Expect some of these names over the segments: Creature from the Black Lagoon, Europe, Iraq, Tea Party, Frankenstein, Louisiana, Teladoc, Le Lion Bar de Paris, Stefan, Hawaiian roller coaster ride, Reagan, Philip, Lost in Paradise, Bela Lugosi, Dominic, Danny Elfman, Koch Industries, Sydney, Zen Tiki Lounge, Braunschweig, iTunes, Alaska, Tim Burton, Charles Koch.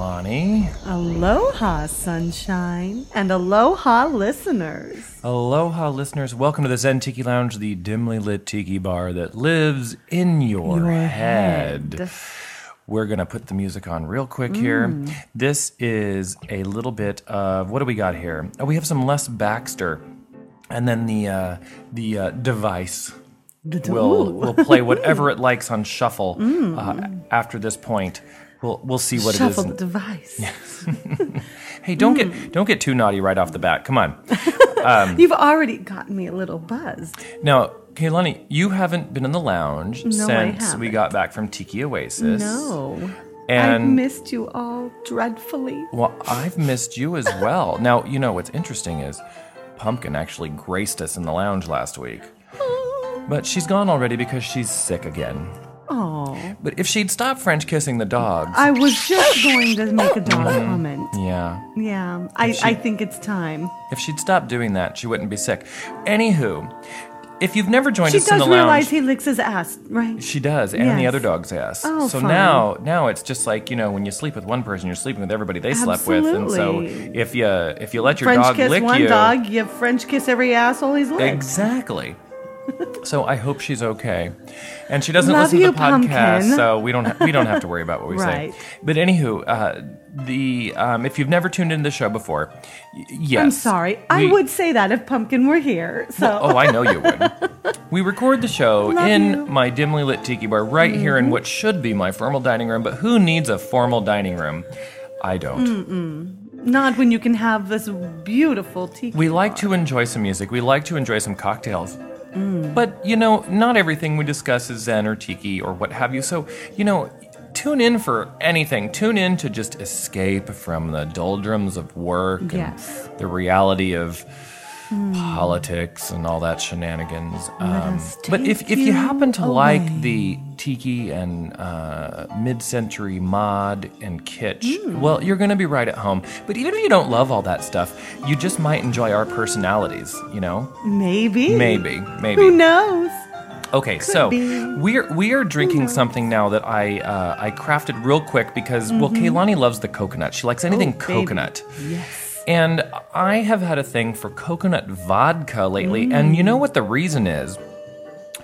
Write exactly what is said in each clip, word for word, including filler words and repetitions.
Lonnie. Aloha, sunshine, and aloha, listeners. Aloha, listeners. Welcome to the Zen Tiki Lounge, the dimly lit tiki bar that lives in your, your head. head. We're going to put the music on real quick here. Mm. This is a little bit of, what do we got here? Oh, we have some Les Baxter, and then the, uh, the uh, device. We'll, we'll play whatever it likes on shuffle. Mm. Uh, after this point, we'll we'll see what shuffle it is. Shuffle device. Yes. Hey, don't mm. get don't get too naughty right off the bat. Come on. Um, You've already gotten me a little buzzed. Now, Kaylani, you haven't been in the lounge no, since we got back from Tiki Oasis. No. And I've missed you all dreadfully. Well, I've missed you as well. Now, you know what's interesting is Pumpkin actually graced us in the lounge last week. But she's gone already because she's sick again. Oh! But if she'd stop French kissing the dogs... I was just going to make a dog mm-hmm. comment. Yeah. Yeah. I, she, I think it's time. If she'd stop doing that, she wouldn't be sick. Anywho, if you've never joined she us in the lounge... She does realize he licks his ass, right? She does, and yes. the other dog's ass. Oh, so fine. now now it's just like, you know, when you sleep with one person, you're sleeping with everybody they Absolutely. slept with. And so if you, if you let your French dog lick one you... French kiss one dog, you French kiss every asshole he's licked. Exactly. So I hope she's okay, and she doesn't Love listen you, to the podcast, Pumpkin. so we don't ha- we don't have to worry about what we right. say. But anywho, uh, the um, if you've never tuned into the show before, y- yes, I'm sorry, we, I would say that if Pumpkin were here. So well, oh, I know you would. We record the show Love in you. my dimly lit tiki bar right mm-hmm. here in what should be my formal dining room, but who needs a formal dining room? I don't. Mm-mm. Not when you can have this beautiful tiki. We bar. like to enjoy some music. We like to enjoy some cocktails. Mm. But, you know, not everything we discuss is Zen or Tiki or what have you. So, you know, tune in for anything. Tune in to just escape from the doldrums of work yes. and the reality of mm. politics and all that shenanigans. Um, but if, if you happen to away. like the Tiki and uh, mid-century mod and kitsch, mm. well, you're going to be right at home. But even if you don't love all that stuff, you just might enjoy our personalities, you know? Maybe. Maybe. Maybe. Who knows? Okay, Could so be. we're we are drinking something now that I uh, I crafted real quick because, mm-hmm. well, Kaylani loves the coconut. She likes anything oh, coconut. Baby. Yes. And I have had a thing for coconut vodka lately, mm. and you know what the reason is?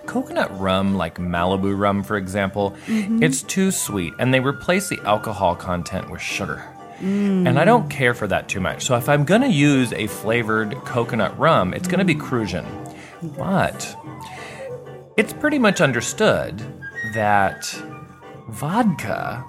Coconut rum, like Malibu rum, for example, mm-hmm. it's too sweet, and they replace the alcohol content with sugar. Mm. And I don't care for that too much. So if I'm going to use a flavored coconut rum, it's mm. going to be Crujan. But it's pretty much understood that vodka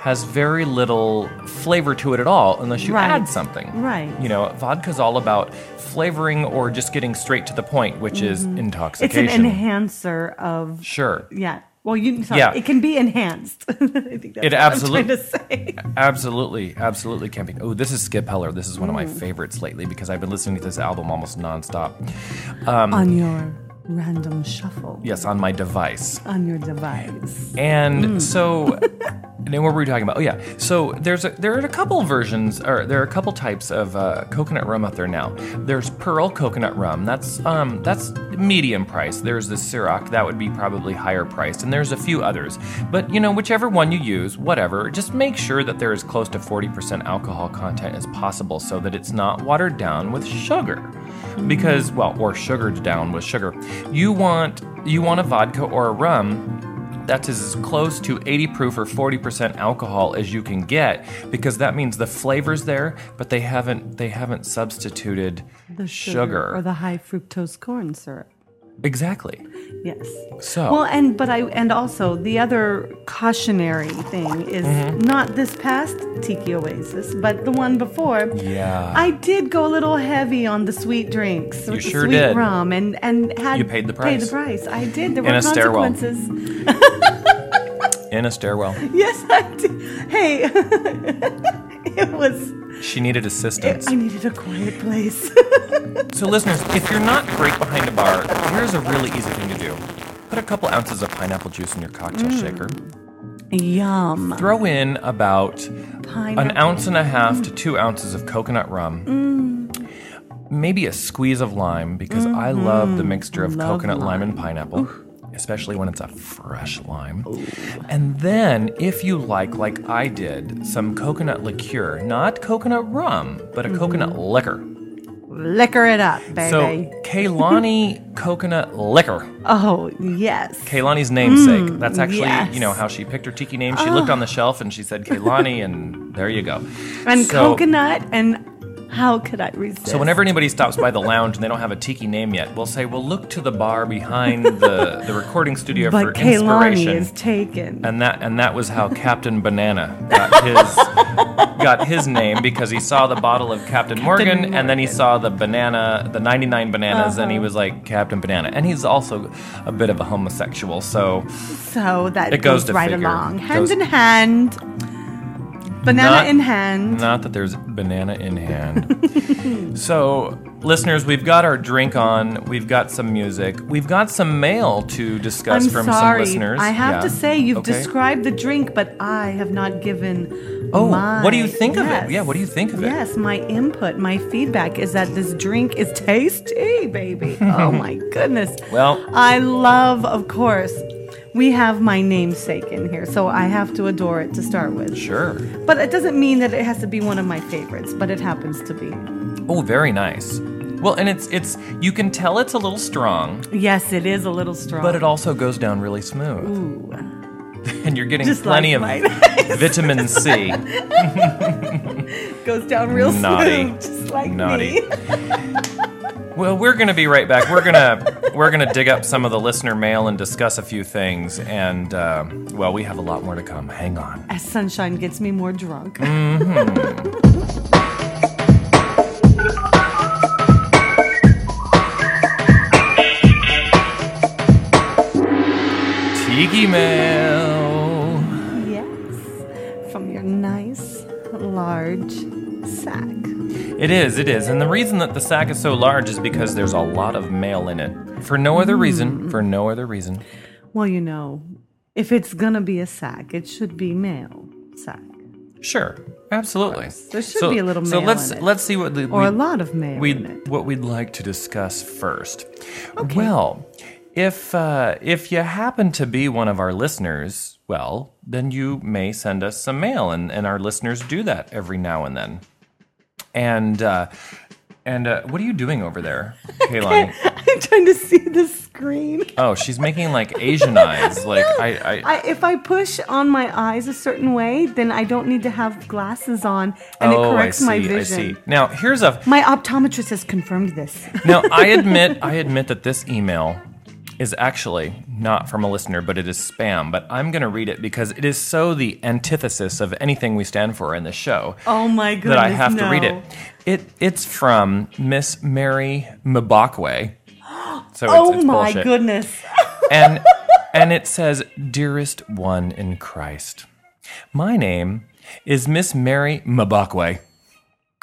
has very little flavor to it at all unless you right. add something. Right. You know, vodka's all about flavoring or just getting straight to the point, which mm-hmm. is intoxication. It's an enhancer of... Sure. Yeah. Well, you sorry, yeah. it can be enhanced. I think that's it what absolutely, I'm trying to say. Absolutely, absolutely can be. Oh, this is Skip Heller. This is one mm. of my favorites lately because I've been listening to this album almost nonstop. Um, On your... Random shuffle. Yes, on my device. On your device. And mm. so, and what were we talking about? Oh yeah, so there's a, there are a couple versions, or there are a couple types of uh, coconut rum out there now. There's Pearl coconut rum. That's um that's medium price. There's the Ciroc. That would be probably higher priced. And there's a few others. But you know, whichever one you use, whatever, just make sure that there is close to forty percent alcohol content as possible, so that it's not watered down with sugar, mm. because well, or sugared down with sugar. You want you want a vodka or a rum that is as close to eighty proof or forty percent alcohol as you can get, because that means the flavor's there, but they haven't they haven't substituted the sugar, sugar or the high fructose corn syrup. Exactly. Yes. So well, and but I and also the other cautionary thing is mm-hmm. not this past Tiki Oasis, but the one before. Yeah. I did go a little heavy on the sweet drinks. You sure the sweet did. Rum and and had you paid the price. Paid the price. I did. There were In a consequences. Stairwell. In a stairwell. Yes, I did. Hey, it was. She needed assistance. I needed a quiet place. So listeners, if you're not great behind a bar, here's a really easy thing to do. Put a couple ounces of pineapple juice in your cocktail mm. shaker. Yum. Throw in about pineapple. an ounce and a half mm. to two ounces of coconut rum. Mm. Maybe a squeeze of lime, because mm-hmm. I love the mixture of love coconut, lime. lime, and pineapple. Oof. especially when it's a fresh lime. Ooh. And then, if you like, like I did, some coconut liqueur, not coconut rum, but a mm-hmm. coconut liquor. Liquor it up, baby. So, Kehlani coconut liquor. Oh, yes. Kehlani's namesake. Mm, That's actually, yes. you know, how she picked her tiki name. She oh. looked on the shelf and she said Kehlani, and there you go. And so, coconut, and how could I resist? So whenever anybody stops by the lounge and they don't have a tiki name yet, we'll say, well, look to the bar behind the, the recording studio but for Kehlani inspiration. But Kehlani is taken. And that, and that was how Captain Banana got his... got his name because he saw the bottle of Captain, Captain Morgan, Morgan, and then he saw the banana, the ninety-nine bananas, uh-huh. and he was like, Captain Banana. And he's also a bit of a homosexual, so so that it goes, goes to right figure. Along. Hand goes, in hand, banana not, in hand. Not that there's banana in hand. So, listeners, we've got our drink on. We've got some music. We've got some mail to discuss I'm from sorry. some listeners. I have yeah. to say, you've okay. described the drink, but I have not given... Oh, my, what do you think yes. of it? Yeah, what do you think of it? Yes, my input, my feedback is that this drink is tasty, baby. Oh, my goodness. Well, I love, of course, we have my namesake in here, so I have to adore it to start with. Sure. But it doesn't mean that it has to be one of my favorites, but it happens to be. Oh, very nice. Well, and it's, it's you can tell it's a little strong. Yes, it is a little strong. But it also goes down really smooth. Ooh. And you're getting just plenty like of vitamin C. Goes down real naughty. Smooth, just like naughty. Me. Well, we're going to be right back. We're gonna we're gonna dig up some of the listener mail and discuss a few things. And uh, well, we have a lot more to come. Hang on. As sunshine gets me more drunk. Mm-hmm. Tiki mail. Yes, from your nice, large sack. It is, it is. And the reason that the sack is so large is because there's a lot of mail in it. For no other reason, mm. for no other reason. Well, you know, if it's going to be a sack, it should be mail sack. Sure, absolutely. There should so, be a little mail so let's, in it. let's see what... The, or we, a lot of mail we, in it. What we'd like to discuss first. Okay. Well... If uh, if you happen to be one of our listeners, well, then you may send us some mail, and, and our listeners do that every now and then. And uh, and uh, what are you doing over there, Kehlani? I'm trying to see the screen. Oh, she's making like Asian eyes. Like I, I, I, if I push on my eyes a certain way, then I don't need to have glasses on, and oh, it corrects I see, my vision. I see. Now here's a my optometrist has confirmed this. Now I admit I admit that this email is actually not from a listener, but it is spam. But I'm going to read it because it is so the antithesis of anything we stand for in this show. Oh, my goodness, that I have no. to read it. It It's from Miss Mary Mbakwe. So oh, it's, it's my bullshit. goodness. and And it says, Dearest One in Christ, my name is Miss Mary Mbakwe,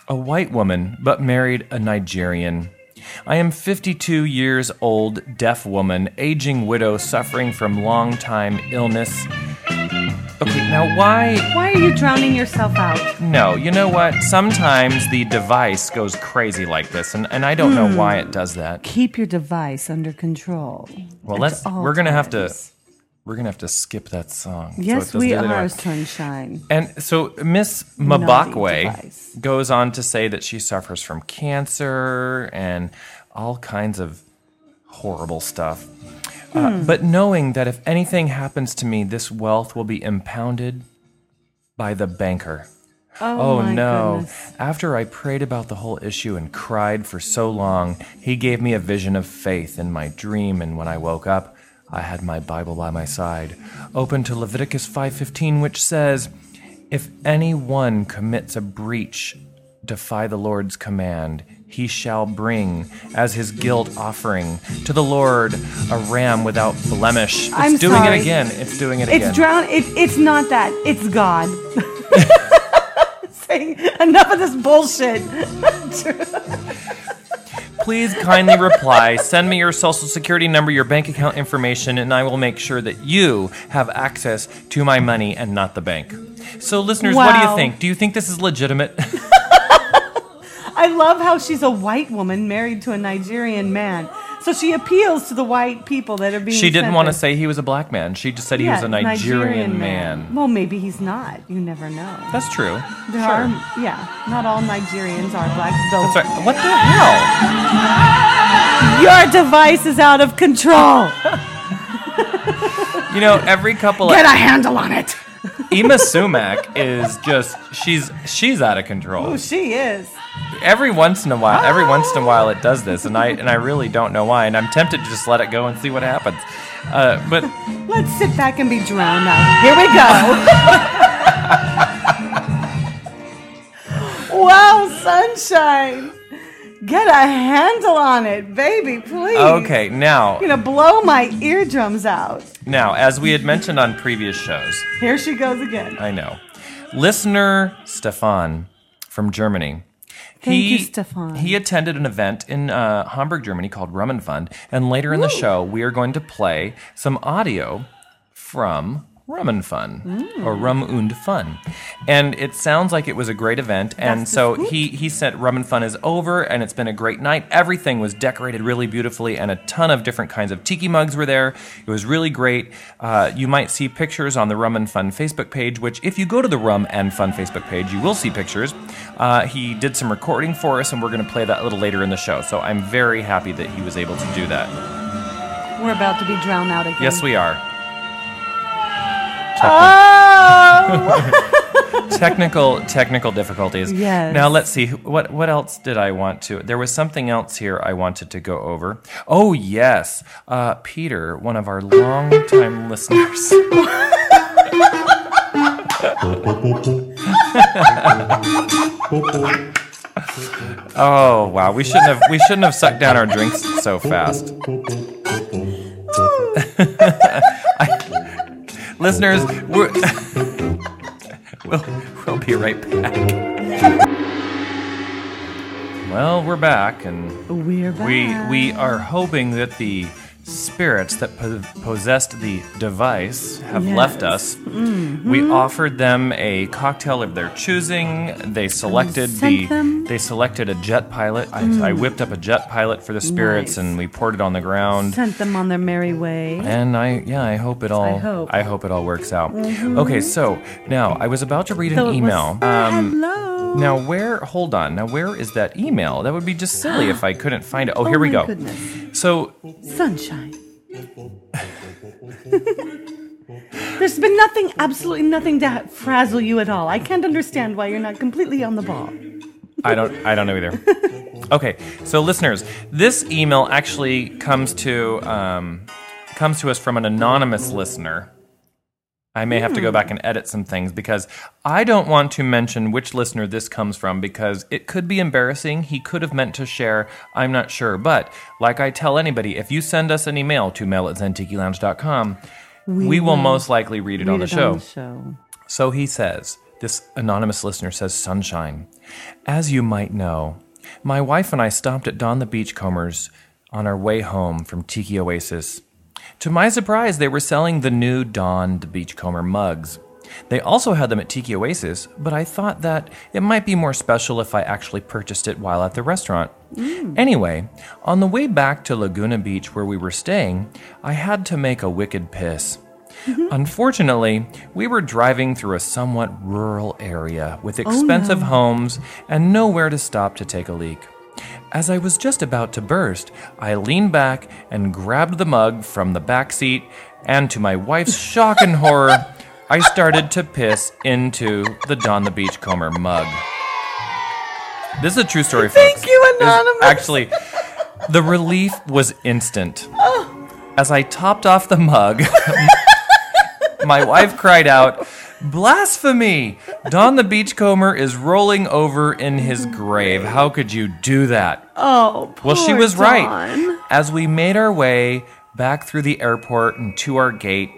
a white woman, but married a Nigerian. I am fifty-two years old, deaf woman, aging widow, suffering from long-time illness. Okay, now why... Why are you drowning yourself out? No, you know what? Sometimes the device goes crazy like this, and, and I don't mm. know why it does that. Keep your device under control. Well, let's. We're going to have to... We're going to have to skip that song. Yes, so we are, sunshine. And so Miss Mbakwe goes on to say that she suffers from cancer and all kinds of horrible stuff. Hmm. Uh, but knowing that if anything happens to me, this wealth will be impounded by the banker. Oh, oh no. Goodness. After I prayed about the whole issue and cried for so long, he gave me a vision of faith in my dream, and when I woke up, I had my Bible by my side, open to Leviticus five fifteen, which says, If anyone commits a breach, defy the Lord's command, he shall bring as his guilt offering to the Lord a ram without blemish. It's I'm doing sorry. it again. It's doing it it's again. It's drown. It, it's not that. It's God. Saying enough of this bullshit. Please kindly reply, send me your social security number, your bank account information, and I will make sure that you have access to my money and not the bank. So listeners, wow. what do you think? Do you think this is legitimate? I love how she's a white woman married to a Nigerian man. So she appeals to the white people that are being. She didn't want to say he was a black man. She just said yeah, he was a Nigerian, Nigerian man. man. Well, maybe he's not. You never know. That's true. There sure. are, yeah, not all Nigerians are black. That's right. What the hell? Your device is out of control. You know, every couple. Get a handle on it. Ima Sumac is just she's she's out of control. Oh, she is. Every once in a while, every once in a while, it does this, and I and I really don't know why. And I'm tempted to just let it go and see what happens. Uh, but let's sit back and be drowned out. Here we go. Wow, sunshine. Get a handle on it, baby, please. Okay, now... You're going to blow my eardrums out. Now, as we had mentioned on previous shows... Here she goes again. I know. Listener Stefan from Germany. Thank he, you, Stefan. He attended an event in uh, Hamburg, Germany called Rum and Fun, and later in Ooh. the show, we are going to play some audio from... Rum and Fun, mm. or Rum und Fun. And it sounds like it was a great event. And That's so he, he said Rum and Fun is over, and it's been a great night. Everything was decorated really beautifully, and a ton of different kinds of tiki mugs were there. It was really great. Uh, you might see pictures on the Rum and Fun Facebook page, which if you go to the Rum and Fun Facebook page, you will see pictures. Uh, he did some recording for us, and we're going to play that a little later in the show. So I'm very happy that he was able to do that. We're about to be drowned out again. Yes, we are. Oh. technical technical difficulties. Yes. Now let's see what what else did I want to. There was something else here I wanted to go over. Oh yes, uh, Peter, one of our longtime listeners. Oh wow, we shouldn't have we shouldn't have sucked down our drinks so fast. Listeners, we're we'll, we'll be right back. Well, we're back, and we're back. we we are hoping that the spirits that po- possessed the device have yes. left us. Mm-hmm. We offered them a cocktail of their choosing. They selected the them. they selected a jet pilot. Mm. I, I whipped up a jet pilot for the spirits, nice. and we poured it on the ground. Sent them on their merry way. And I yeah I hope it all I hope, I hope it all works out. Mm-hmm. Okay, so now I was about to read so an email. Was, um, hello. Now where? Hold on. Now where is that email? That would be just silly if I couldn't find it. Oh, oh here we go. Goodness. So, sunshine. There's been nothing, absolutely nothing to frazzle you at all. I can't understand why you're not completely on the ball. I don't, I don't know either. Okay, so listeners, this email actually comes to um, comes to us from an anonymous listener. I may have to go back and edit some things because I don't want to mention which listener this comes from because it could be embarrassing. He could have meant to share. I'm not sure. But like I tell anybody, if you send us an email to mail at zen tiki lounge dot com, we, we will most likely read it, read on, the it on the show. So he says, this anonymous listener says, Sunshine, as you might know, my wife and I stopped at Don the Beachcomber's on our way home from Tiki Oasis. To my surprise, they were selling the new Don the Beachcomber mugs. They also had them at Tiki Oasis, but I thought that it might be more special if I actually purchased it while at the restaurant. Mm. Anyway, on the way back to Laguna Beach where we were staying, I had to make a wicked piss. Mm-hmm. Unfortunately, we were driving through a somewhat rural area with expensive oh, no. homes and nowhere to stop to take a leak. As I was just about to burst, I leaned back and grabbed the mug from the back seat, and to my wife's shock and horror, I started to piss into the Don the Beachcomber mug. This is a true story, folks. Thank you, Anonymous. It's actually, the relief was instant. As I topped off the mug, my wife cried out, "Blasphemy! Don the Beachcomber is rolling over in his grave. How could you do that?" Oh, poor Well, she was Don. right. As we made our way back through the airport and to our gate,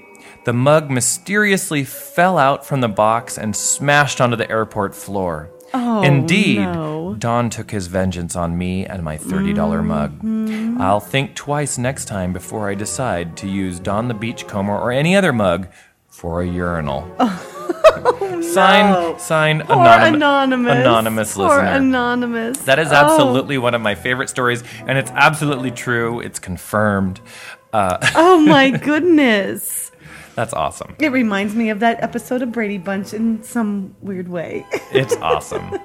the mug mysteriously fell out from the box and smashed onto the airport floor. Oh, Indeed, no. Don took his vengeance on me and my thirty dollars mm. mug. Mm. I'll think twice next time before I decide to use Don the Beachcomber or any other mug for a urinal. Oh. oh, sign, no. sign anonym- anonymous, anonymous listener. Anonymous. That is absolutely oh. one of my favorite stories, and it's absolutely true. It's confirmed. Uh, oh my goodness. That's awesome. It reminds me of that episode of Brady Bunch in some weird way. It's awesome.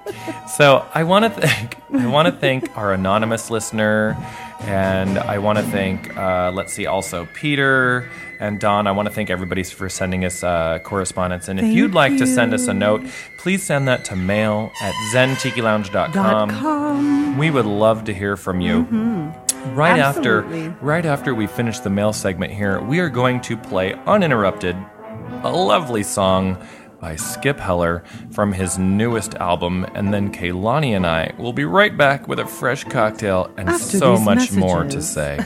So I want to thank I want to thank our anonymous listener, and I want to thank uh, let's see, also Peter and Don. I want to thank everybody for sending us uh, correspondence. And thank if you'd like you. to send us a note, please send that to mail at zen tiki lounge dot com. We would love to hear from you. Mm-hmm. Right Absolutely. after right after we finish the mail segment here, we are going to play uninterrupted a lovely song by Skip Heller from his newest album, and then Kehlani and I will be right back with a fresh cocktail and after so much messages. more to say.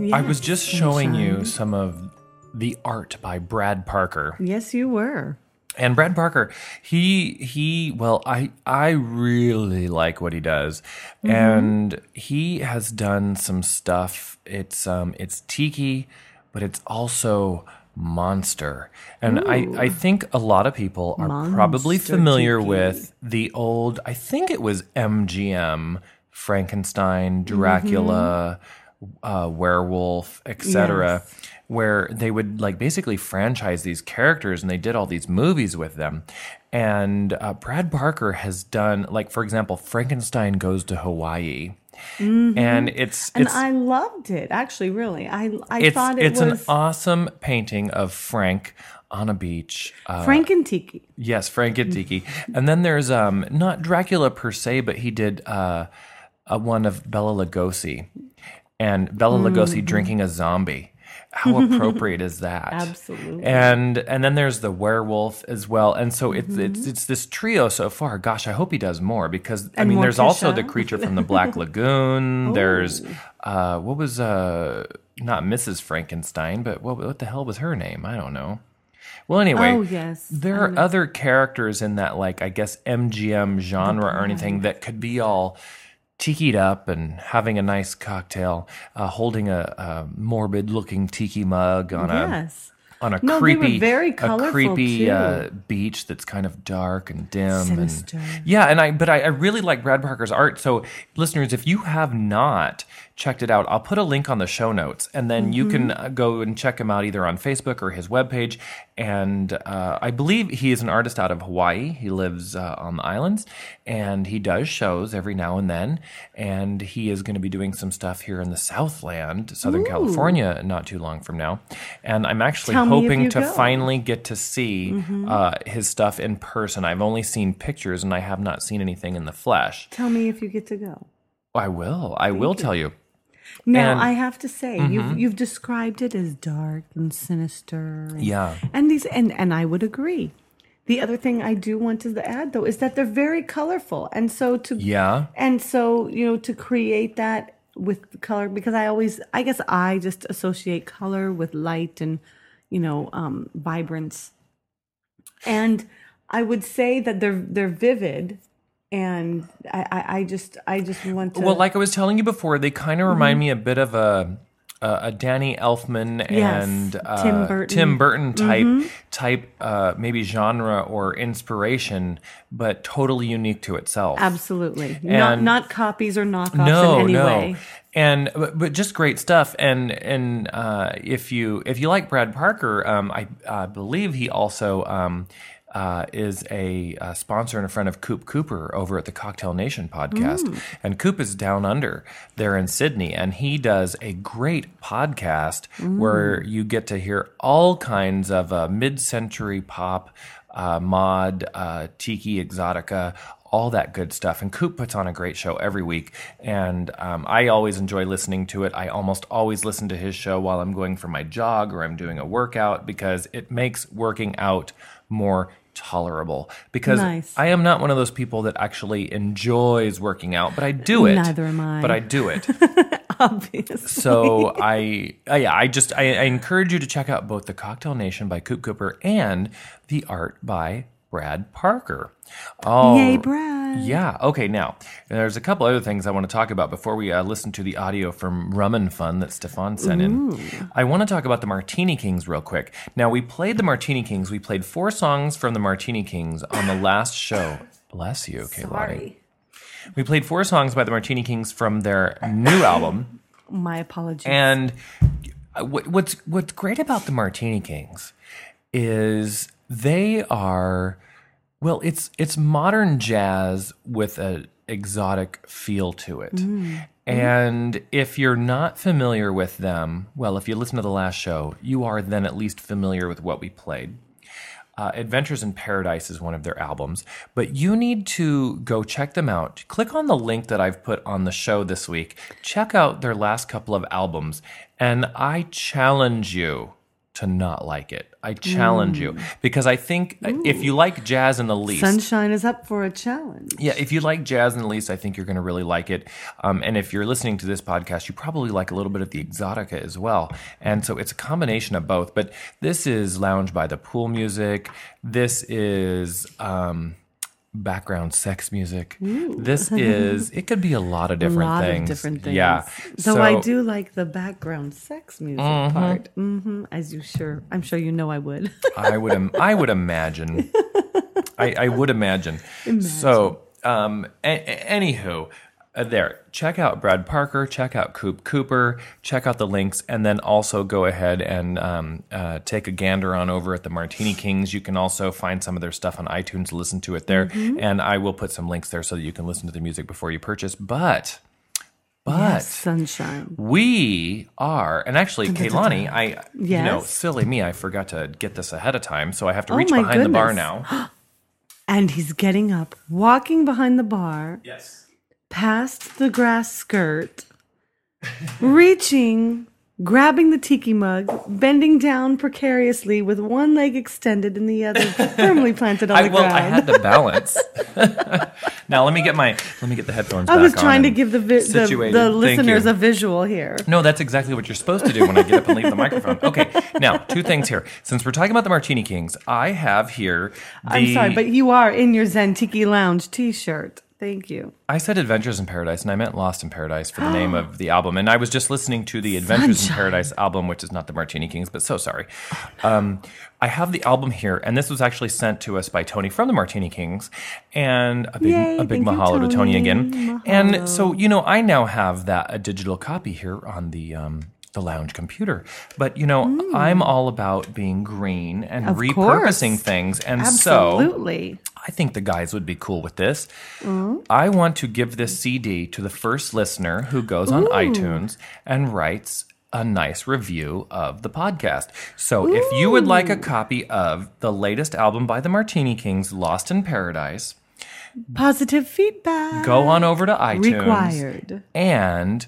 Yeah, I was just showing sunshine. you some of the art by Brad Parker. Yes, you were. And Brad Parker, he he well, I I really like what he does. Mm-hmm. And he has done some stuff. It's um it's tiki, but it's also monster. And I, I think a lot of people are monster probably familiar tiki. with the old, I think it was M G M, Frankenstein, Dracula, mm-hmm. Uh, werewolf, et cetera, yes. where they would like basically franchise these characters, and they did all these movies with them. And uh, Brad Parker has done, like, for example, Frankenstein Goes to Hawaii, mm-hmm. and it's, it's and I loved it actually. Really, I I it's, thought it it's was... an awesome painting of Frank on a beach. Uh, Frank and Tiki. Yes, Frank and Tiki. And then there's um not Dracula per se, but he did uh, a one of Bela Lugosi. And Bela Lugosi mm-hmm. drinking a zombie. how appropriate is that? Absolutely. And and then there's the werewolf as well. And so it's mm-hmm. it's it's this trio so far. Gosh, I hope he does more because and I mean, Morticia. There's also the creature from the Black Lagoon. Oh. There's uh, what was uh not Missus Frankenstein, but what what the hell was her name? I don't know. Well, anyway, oh, yes. there are other characters in that, like, I guess, M G M genre or anything that could be all tiki'd up and having a nice cocktail, uh, holding a, a morbid-looking tiki mug on yes. a on a no, creepy, they were very colorful, a creepy uh, beach that's kind of dark and dim. Sinister. And, yeah, and I but I, I really like Brad Parker's art. So, listeners, if you have not checked it out, I'll put a link on the show notes, and then mm-hmm. you can go and check him out either on Facebook or his webpage. And uh, I believe he is an artist out of Hawaii. He lives uh, on the islands, and he does shows every now and then. And he is going to be doing some stuff here in the Southland, Southern Ooh. California, not too long from now. And I'm actually Tell hoping to go. finally get to see mm-hmm. uh, his stuff in person. I've only seen pictures, and I have not seen anything in the flesh. Tell me if you get to go. I will. I Thank will you. tell you. Now, and, I have to say, mm-hmm. you've, you've described it as dark and sinister. And, yeah. And these, and, and I would agree. The other thing I do want to add, though, is that they're very colorful. And so to yeah. And so, you know, to create that with color, because I always, I guess I just associate color with light and, you know, um, vibrance. And I would say that they're they're vivid. And I, I, I just, I just want to. Well, like I was telling you before, they kind of remind mm-hmm. me a bit of a, a, a Danny Elfman yes. and uh, Tim Burton, Tim Burton type, mm-hmm. type, uh, maybe genre or inspiration, but totally unique to itself. Absolutely, and not not copies or knockoffs no, in any no. way. And but just great stuff. And and uh, if you if you like Brad Parker, um, I uh, believe he also. Um, Uh, is a, a sponsor and a friend of Coop Cooper over at the Cocktail Nation podcast. Mm. And Coop is down under there in Sydney, and he does a great podcast mm. where you get to hear all kinds of uh, mid-century pop, uh, mod, uh, tiki, exotica, all that good stuff. And Coop puts on a great show every week, and um, I always enjoy listening to it. I almost always listen to his show while I'm going for my jog or I'm doing a workout because it makes working out more tolerable because nice. I am not one of those people that actually enjoys working out, but I do it. Neither am I. But I do it. Obviously. So I, I, yeah, I just, I, I encourage you to check out both The Cocktail Nation by Coop Cooper and The Art by Brad Parker. Oh, yay, Brad. Yeah. Okay, now, there's a couple other things I want to talk about before we uh, listen to the audio from Rum and Fun that Stefan sent Ooh. in. I want to talk about the Martini Kings real quick. Now, we played the Martini Kings. We played four songs from the Martini Kings on the last show. Bless you, Kaylani. Sorry. We played four songs by the Martini Kings from their new album. My apologies. And what's what's great about the Martini Kings is... They are, well, it's it's modern jazz with an exotic feel to it. Mm. And if you're not familiar with them, well, if you listen to the last show, you are then at least familiar with what we played. Uh, Adventures in Paradise is one of their albums, but you need to go check them out. Click on the link that I've put on the show this week. Check out their last couple of albums, and I challenge you to not like it. I challenge mm. you because I think Ooh. if you like jazz and the least, Sunshine is up for a challenge. Yeah, if you like jazz and the least, I think you're going to really like it. Um, and if you're listening to this podcast, you probably like a little bit of the exotica as well. And so it's a combination of both. But this is lounge by the pool music. This is um, background sex music. Ooh. This is it could be a lot of different a lot things. Of different things. Yeah. So, so I do like the background sex music mm-hmm. part. Mm-hmm. As you sure, I'm sure you know I would. I would. Im- I would imagine. I, I would imagine. imagine. So, um, a- anywho. Uh, there, check out Brad Parker, check out Coop Cooper, check out the links, and then also go ahead and um, uh, take a gander on over at the Martini Kings. You can also find some of their stuff on iTunes, listen to it there, mm-hmm. and I will put some links there so that you can listen to the music before you purchase. But, but, yes, Sunshine. We are, and actually, Kaylani, I, yes. you know, silly me, I forgot to get this ahead of time, so I have to reach oh behind goodness. the bar now. And he's getting up, walking behind the bar. Yes. Past the grass skirt, reaching grabbing the tiki mug, bending down precariously with one leg extended and the other firmly planted on I, the well, ground. Well, I had the balance. Now let me get my let me get the headphones. I back was trying on to give the vi- the, the listeners a visual here. No, that's exactly what you're supposed to do when I get up and leave the microphone. Okay, now two things here. Since we're talking about the Martini Kings, I have here. The... I'm sorry, but you are in your Zen Tiki Lounge T-shirt. Thank you. I said Adventures in Paradise, and I meant Lost in Paradise for the name of the album. And I was just listening to the Adventures Sunshine. in Paradise album, which is not the Martini Kings, but so sorry. Um, I have the album here, and this was actually sent to us by Tony from the Martini Kings. And a big, Yay, a big mahalo you, Tony. to Tony again. Mahalo. And so, you know, I now have that a digital copy here on the... Um, the lounge computer. But, you know, mm. I'm all about being green and of repurposing course. things. And Absolutely. so I think the guys would be cool with this. Mm. I want to give this C D to the first listener who goes Ooh. on iTunes and writes a nice review of the podcast. So Ooh. if you would like a copy of the latest album by the Martini Kings, Lost in Paradise, positive feedback, go on over to iTunes Required. and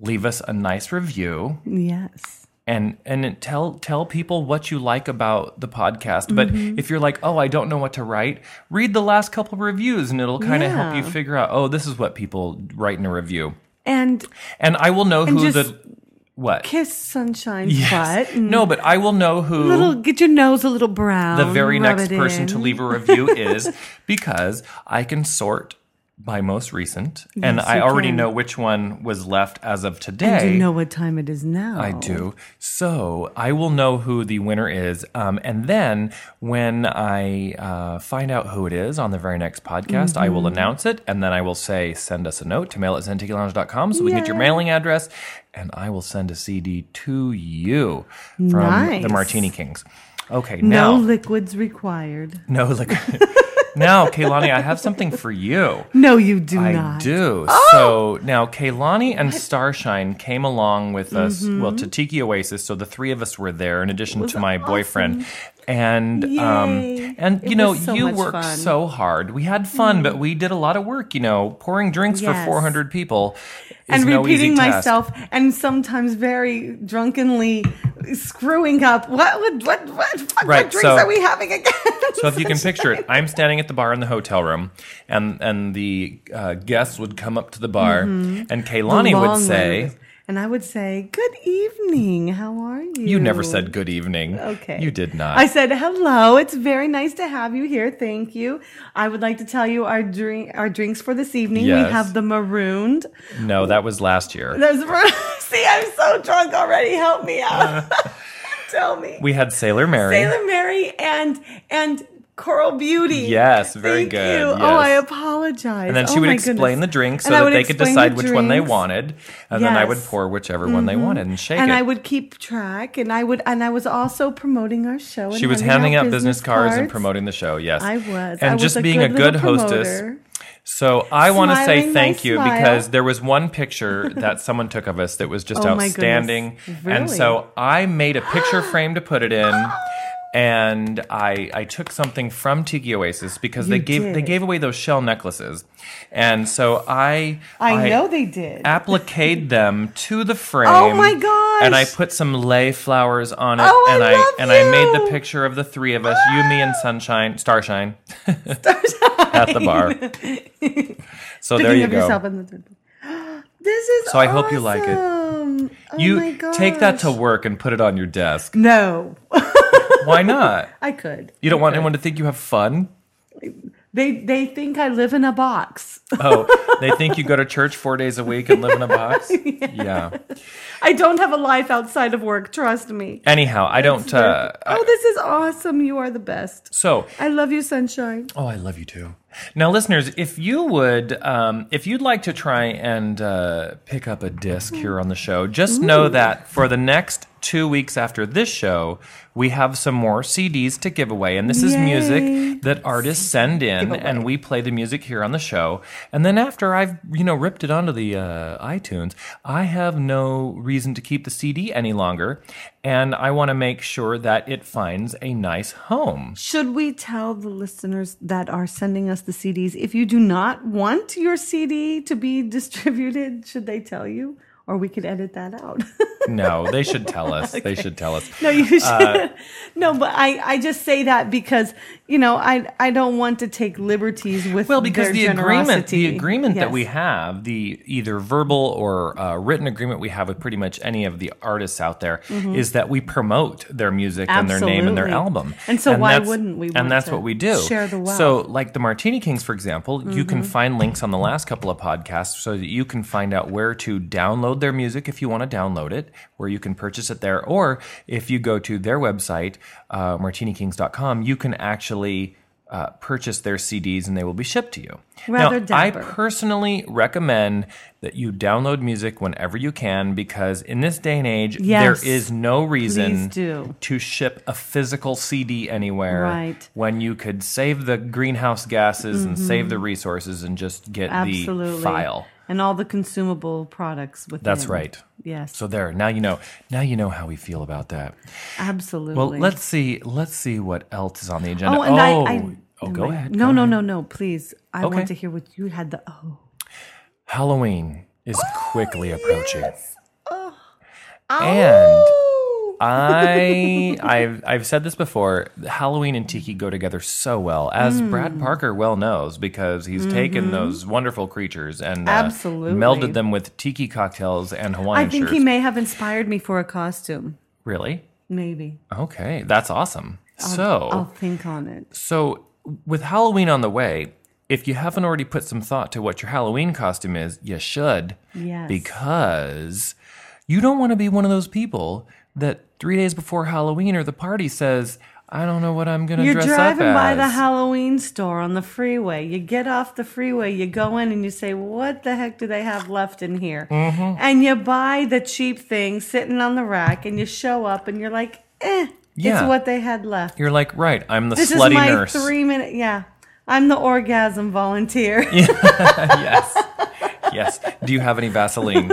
leave us a nice review. Yes. And and tell tell people what you like about the podcast. But mm-hmm. if you're like, oh, I don't know what to write, read the last couple of reviews and it'll kind of yeah. help you figure out, oh, this is what people write in a review. And and I will know who just- the... What? Kiss Sunshine's yes. butt. No, but I will know who... Little, get your nose a little brown. The very next person in. to leave a review is, because I can sort... by most recent, yes, and I already can. know which one was left as of today. And you know what time it is now. I do. So I will know who the winner is, um, and then when I uh, find out who it is on the very next podcast, mm-hmm. I will announce it, and then I will say, send us a note to mail at zentikilounge dot com so we Yay. get your mailing address, and I will send a C D to you from nice. the Martini Kings. Okay, now... No liquids required. No liquids... Now, Kehlani, I have something for you. No, you do I not. I do. Oh! So now, Kehlani and Starshine came along with us, mm-hmm. well, to Tiki Oasis. So the three of us were there, in addition to my awesome. boyfriend. And, um, and you it know, so you worked fun. so hard. We had fun, mm. but we did a lot of work, you know, pouring drinks yes. for four hundred people. Is and no repeating myself task. and sometimes very drunkenly screwing up. What would what what fuck right, what drinks so, are we having again? So if you can picture it, I'm standing at the bar in the hotel room, and and the uh, guests would come up to the bar, mm-hmm. and Kehlani would say, live. and I would say, "Good evening. How are you?" You never said "Good evening." Okay, you did not. I said, "Hello. It's very nice to have you here. Thank you. I would like to tell you our drink our drinks for this evening. Yes. We have the marooned." No, that was last year. That was, see, I'm so drunk already. Help me out. Uh, tell me. We had Sailor Mary. Sailor Mary and and. Coral Beauty. Yes, very Thank good. You. Yes. Oh, I apologize. And then she oh would explain goodness. the drink so that they could decide the which one they wanted, and yes. then I would pour whichever mm-hmm. one they wanted and shake and it. And I would keep track, and I would, and I was also promoting our show. She was handing out, out business, business cards. cards and promoting the show. Yes, I was. And I just was a being good a good hostess. Promoter. So I want to say thank you smile. because there was one picture that someone took of us that was just oh outstanding, really? and so I made a picture frame to put it in. And I I took something from Tiki Oasis because you they gave did. they gave away those shell necklaces, and so I I, I know they did appliqued them to the frame. Oh my gosh! And I put some lei flowers on it, oh, and I, I love and you. I made the picture of the three of us, you, me, and Sunshine, Starshine, Starshine. at the bar. So Speaking there you of go. Yourself in the third This is so I awesome. hope you like it. Oh you my gosh. Take that to work and put it on your desk. No. Why not? I could. You don't I want could. anyone to think you have fun? They they think I live in a box. Oh, they think you go to church four days a week and live in a box? yeah. yeah. I don't have a life outside of work, trust me. Anyhow, I don't... Uh, oh, this is awesome. You are the best. So... I love you, Sunshine. Oh, I love you too. Now, listeners, if you would, um, if you'd like to try and uh, pick up a disc here on the show, just Ooh. know that for the next two weeks after this show, we have some more C Ds to give away. And this Yay. is music that artists send in, and we play the music here on the show. And then after I've, you know, ripped it onto the uh, iTunes, I have no reason to keep the C D any longer. And I want to make sure that it finds a nice home. Should we tell the listeners that are sending us the C Ds, if you do not want your C D to be distributed, should they tell you? Or we could edit that out. No, they should tell us. Okay. They should tell us. No, you should. Uh, no, but I, I just say that because, you know, I I don't want to take liberties with well, because their the generosity. Agreement, the agreement yes. that we have, the either verbal or uh, written agreement we have with pretty much any of the artists out there, mm-hmm. is that we promote their music Absolutely. and their name and their album. And so and why wouldn't we? Want and that's to what we do. Share the wealth. So, like the Martini Kings, for example, mm-hmm. you can find links on the last couple of podcasts so that you can find out where to download their music if you want to download it, where you can purchase it there, or if you go to their website, uh, martini kings dot com, you can actually uh, purchase their C Ds and they will be shipped to you. Rather now, dapper. I personally recommend that you download music whenever you can, because in this day and age, yes, there is no reason to ship a physical C D anywhere right. when you could save the greenhouse gases mm-hmm. and save the resources and just get Absolutely. the file. And all the consumable products within. That's right. Yes. So there. Now you know. Now you know how we feel about that. Absolutely. Well, let's see. Let's see what else is on the agenda. Oh, and oh, I, I, oh go I, ahead. No, go no, ahead. no, no. Please, I okay. want to hear what you had. The oh. Halloween is oh, quickly approaching. Yes. Oh. Oh. And I, I've, I've said this before. Halloween and tiki go together so well, as mm. Brad Parker well knows, because he's mm-hmm. taken those wonderful creatures and uh, melded them with tiki cocktails and Hawaiian shirts. I think shirts. He may have inspired me for a costume. Really? Maybe. Okay, that's awesome. I'll, so I'll think on it. So with Halloween on the way, if you haven't already put some thought to what your Halloween costume is, you should. Yes. Because you don't want to be one of those people that three days before Halloween or the party says, I don't know what I'm going to dress up as. You're driving by the Halloween store on the freeway. You get off the freeway, you go in and you say, what the heck do they have left in here? Mm-hmm. And you buy the cheap thing sitting on the rack and you show up and you're like, eh, yeah. it's what they had left. You're like, right, I'm the this slutty nurse. This is my three minute, yeah. I'm the orgasm volunteer. Yes. Yes. Do you have any Vaseline?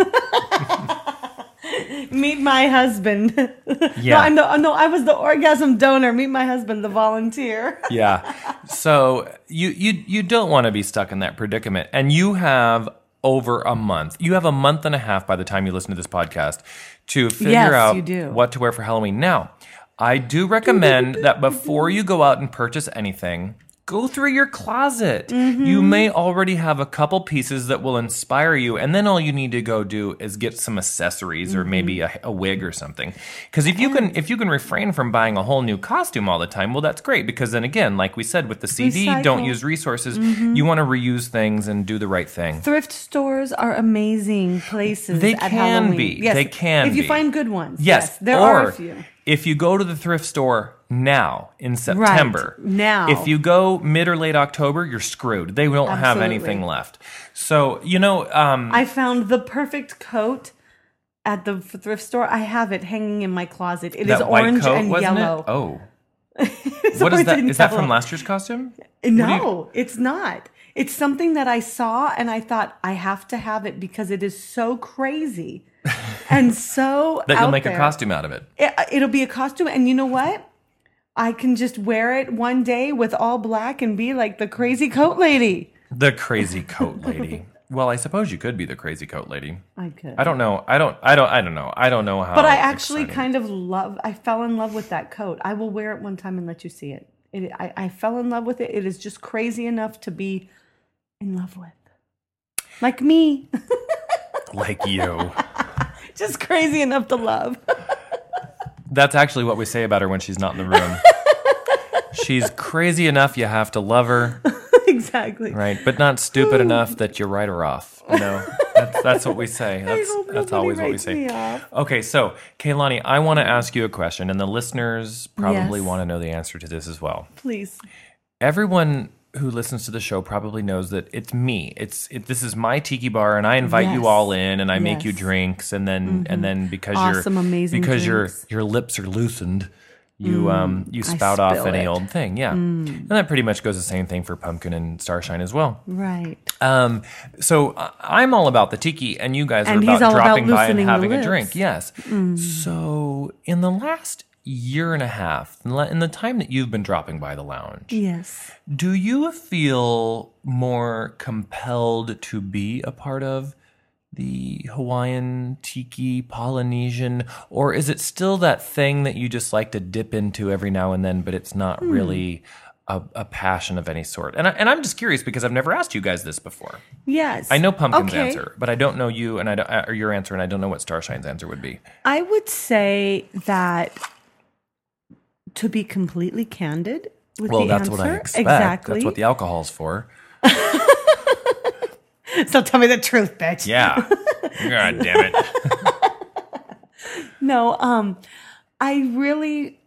Meet my husband. Yeah. No, I'm the, no, I was the orgasm donor. Meet my husband, the volunteer. Yeah. So you, you, you don't want to be stuck in that predicament. And you have over a month. You have a month and a half by the time you listen to this podcast to figure yes, out you do. what to wear for Halloween. Now, I do recommend that before you go out and purchase anything, go through your closet. Mm-hmm. You may already have a couple pieces that will inspire you, and then all you need to go do is get some accessories mm-hmm. or maybe a, a wig or something. Because if you can, if you can refrain from buying a whole new costume all the time, well, that's great. Because then again, like we said with the C D, recycle. Don't use resources. Mm-hmm. You want to reuse things and do the right thing. Thrift stores are amazing places. They at can Halloween. be. Yes. They can. If you be. find good ones. Yes, yes there or, are a few. If you go to the thrift store now in September, right, now if you go mid or late October, you're screwed. They won't Absolutely. have anything left. So, you know, um, I found the perfect coat at the thrift store. I have it hanging in my closet. It is orange coat, and yellow. It? Oh, what is that? Is that from last year's costume? No, you... it's not. It's something that I saw and I thought I have to have it because it is so crazy. And so that you'll make there, a costume out of it. it. It'll be a costume, and you know what? I can just wear it one day with all black and be like the crazy coat lady. The crazy coat lady. Well, I suppose you could be the crazy coat lady. I could. I don't know. I don't. I don't. I don't know. I don't know how. But I actually exciting. kind of love. I fell in love with that coat. I will wear it one time and let you see it. It. I, I fell in love with it. It is just crazy enough to be in love with, like me. Like you. Just crazy enough to love. That's actually what we say about her when she's not in the room. She's crazy enough you have to love her. Exactly. Right, but not stupid enough that you write her off. You know, that's, that's what we say. That's, that's always what we say. Okay, so Kehlani, I want to ask you a question, and the listeners probably yes. want to know the answer to this as well. Please. Everyone who listens to the show probably knows that it's me. It's it, this is my tiki bar, and I invite yes. you all in, and I yes. make you drinks, and then mm-hmm. and then because awesome, you're amazing because your your lips are loosened, you mm, um you spout off any it. old thing, yeah. Mm. And that pretty much goes the same thing for pumpkin and starshine as well, right? Um, so I'm all about the tiki, and you guys and are about dropping about by and having a drink, yes. Mm. So in the last year and a half, in the time that you've been dropping by the lounge, yes, do you feel more compelled to be a part of the Hawaiian, tiki, Polynesian, or is it still that thing that you just like to dip into every now and then, but it's not hmm. really a, a passion of any sort? And, I, and I'm just curious because I've never asked you guys this before. Yes. I know Pumpkin's okay. answer, but I don't know you and I don't, or your answer, and I don't know what Starshine's answer would be. I would say that, to be completely candid with well, the answer. Well, that's what I expect. Exactly. That's what the alcohol's for. So tell me the truth, bitch. Yeah. God damn it. No, um, I really,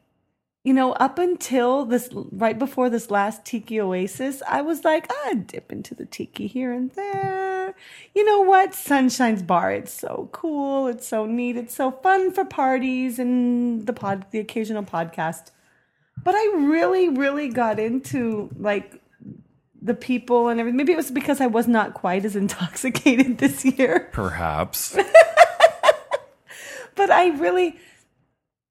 you know, up until this, right before this last Tiki Oasis, I was like, ah, dip into the tiki here and there. You know what? Sunshine's Bar, it's so cool. It's so neat. It's so fun for parties and the pod, the occasional podcast. But I really, really got into, like, the people and everything. Maybe it was because I was not quite as intoxicated this year. Perhaps. But I really,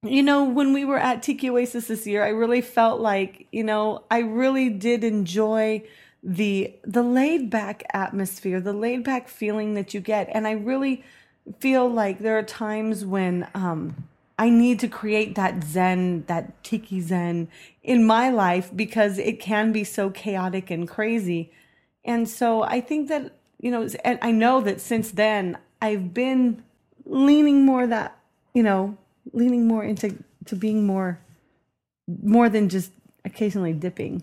you know, when we were at Tiki Oasis this year, I really felt like, you know, I really did enjoy the the laid back atmosphere, the laid back feeling that you get. And I really feel like there are times when um, I need to create that zen, that tiki zen in my life because it can be so chaotic and crazy. And so I think that, you know, and I know that since then I've been leaning more that, you know, leaning more into to being more, more than just occasionally dipping.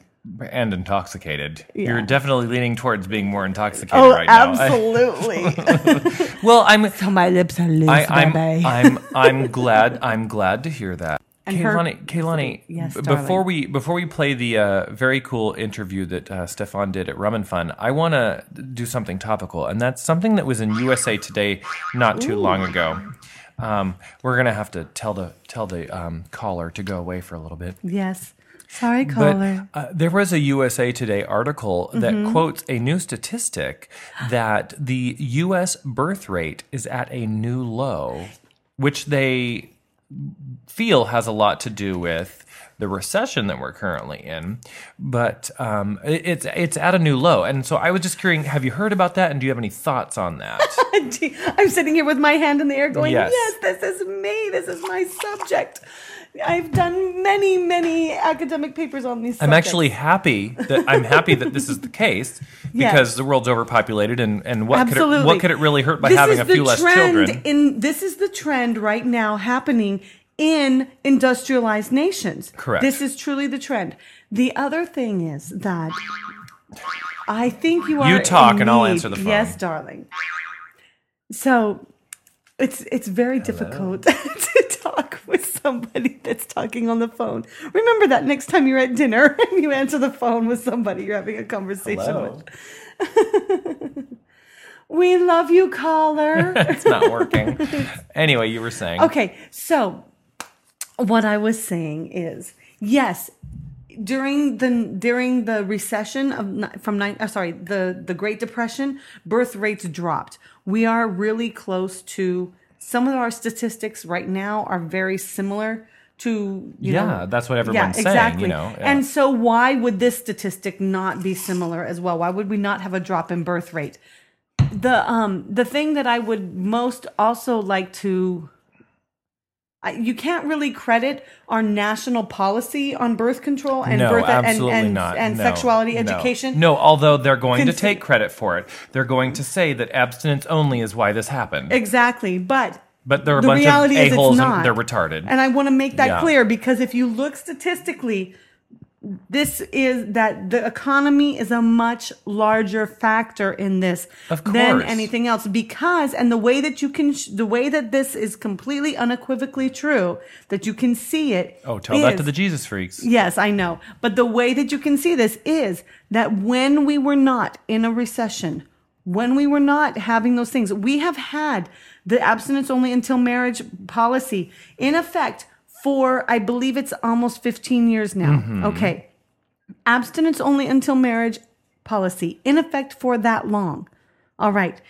And intoxicated. Yeah. You're definitely leaning towards being more intoxicated oh, right now. Absolutely. I, well, I'm. So my lips are loose, I, I'm, baby. I'm. I'm glad. I'm glad to hear that. And Kehlani, her, Kehlani so, yes, before we before we play the uh, very cool interview that uh, Stefan did at Rum and Fun, I want to do something topical, and that's something that was in U S A Today not too Ooh. long ago. Um, we're gonna have to tell the tell the um, caller to go away for a little bit. Yes. Sorry, caller. But, uh, there was a U S A Today article that mm-hmm. quotes a new statistic that the U S birth rate is at a new low, which they feel has a lot to do with the recession that we're currently in. But um, it, it's it's at a new low. And so I was just curious, have you heard about that? And do you have any thoughts on that? I'm sitting here with my hand in the air going, yes, yes this is me. This is my subject. I've done many, many academic papers on these subjects. I'm actually happy that I'm happy that this is the case because yes. the world's overpopulated, and, and what could it, what could it really hurt by this having a few less children? In, this is the trend right now happening in industrialized nations. Correct. This is truly the trend. The other thing is that I think you are You talk in and need. I'll answer the phone. Yes, darling. So it's it's very Hello. difficult to talk with somebody that's talking on the phone. Remember that next time you're at dinner and you answer the phone with somebody you're having a conversation Hello. with. We love you, caller. It's not working. Anyway, you were saying. Okay, so what I was saying is, yes, during the during the recession of from nine, oh, sorry, the the Great Depression, birth rates dropped. We are really close to some of our statistics right now are very similar to, you yeah, know. Yeah, that's what everyone's yeah, exactly. saying, you know. Yeah. And so why would this statistic not be similar as well? Why would we not have a drop in birth rate? The um the thing that I would most also like to you can't really credit our national policy on birth control and no, birth absolutely and, and, not. and no, sexuality no. education. No, although they're going Conce- to take credit for it. They're going to say that abstinence only is why this happened. Exactly. But but there are a the bunch of a-holes and they're retarded. And I want to make that yeah. clear because if you look statistically, this is that the economy is a much larger factor in this than anything else because, and the way that you can, sh- the way that this is completely unequivocally true, that you can see it. Oh, tell is, that to the Jesus freaks. Yes, I know. But the way that you can see this is that when we were not in a recession, when we were not having those things, we have had the abstinence only until marriage policy in effect for, I believe it's almost fifteen years now. Mm-hmm. Okay. Abstinence only until marriage policy, in effect for that long. All right.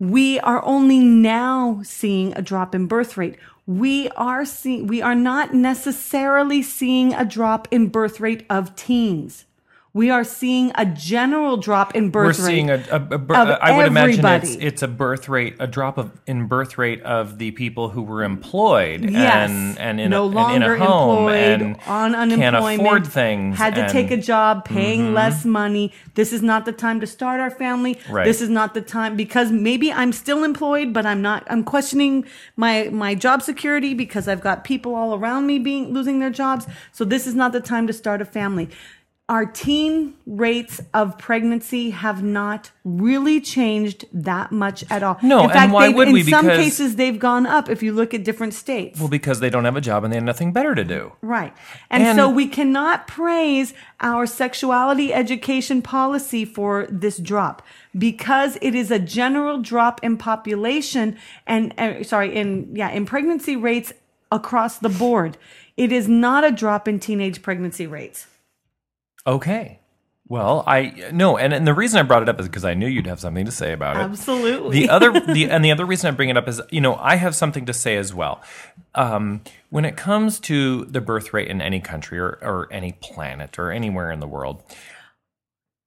We are only now seeing a drop in birth rate. We are seeing, we are not necessarily seeing a drop in birth rate of teens. we are seeing a general drop in birth rate. We're seeing rate a, a, a bir- of I would everybody. imagine it's, it's a birth rate, a drop of in birth rate of the people who were employed yes. and and in, no a, and in a home and on unemployment, can't afford things, had to and, take a job, paying mm-hmm. less money. This is not the time to start our family. Right. This is not the time because maybe I'm still employed, but I'm not. I'm questioning my my job security because I've got people all around me being losing their jobs. So this is not the time to start a family. Our teen rates of pregnancy have not really changed that much at all. No, in fact, and why would we? In some cases, they've gone up if you look at different states. Well, because they don't have a job and they have nothing better to do. Right. And, and so we cannot praise our sexuality education policy for this drop because it is a general drop in population and, uh, sorry, in, yeah, in pregnancy rates across the board. It is not a drop in teenage pregnancy rates. Okay. Well, I no, and, and the reason I brought it up is because I knew you'd have something to say about it. Absolutely. The other the and the other reason I bring it up is, you know, I have something to say as well. Um, when it comes to the birth rate in any country or, or any planet or anywhere in the world,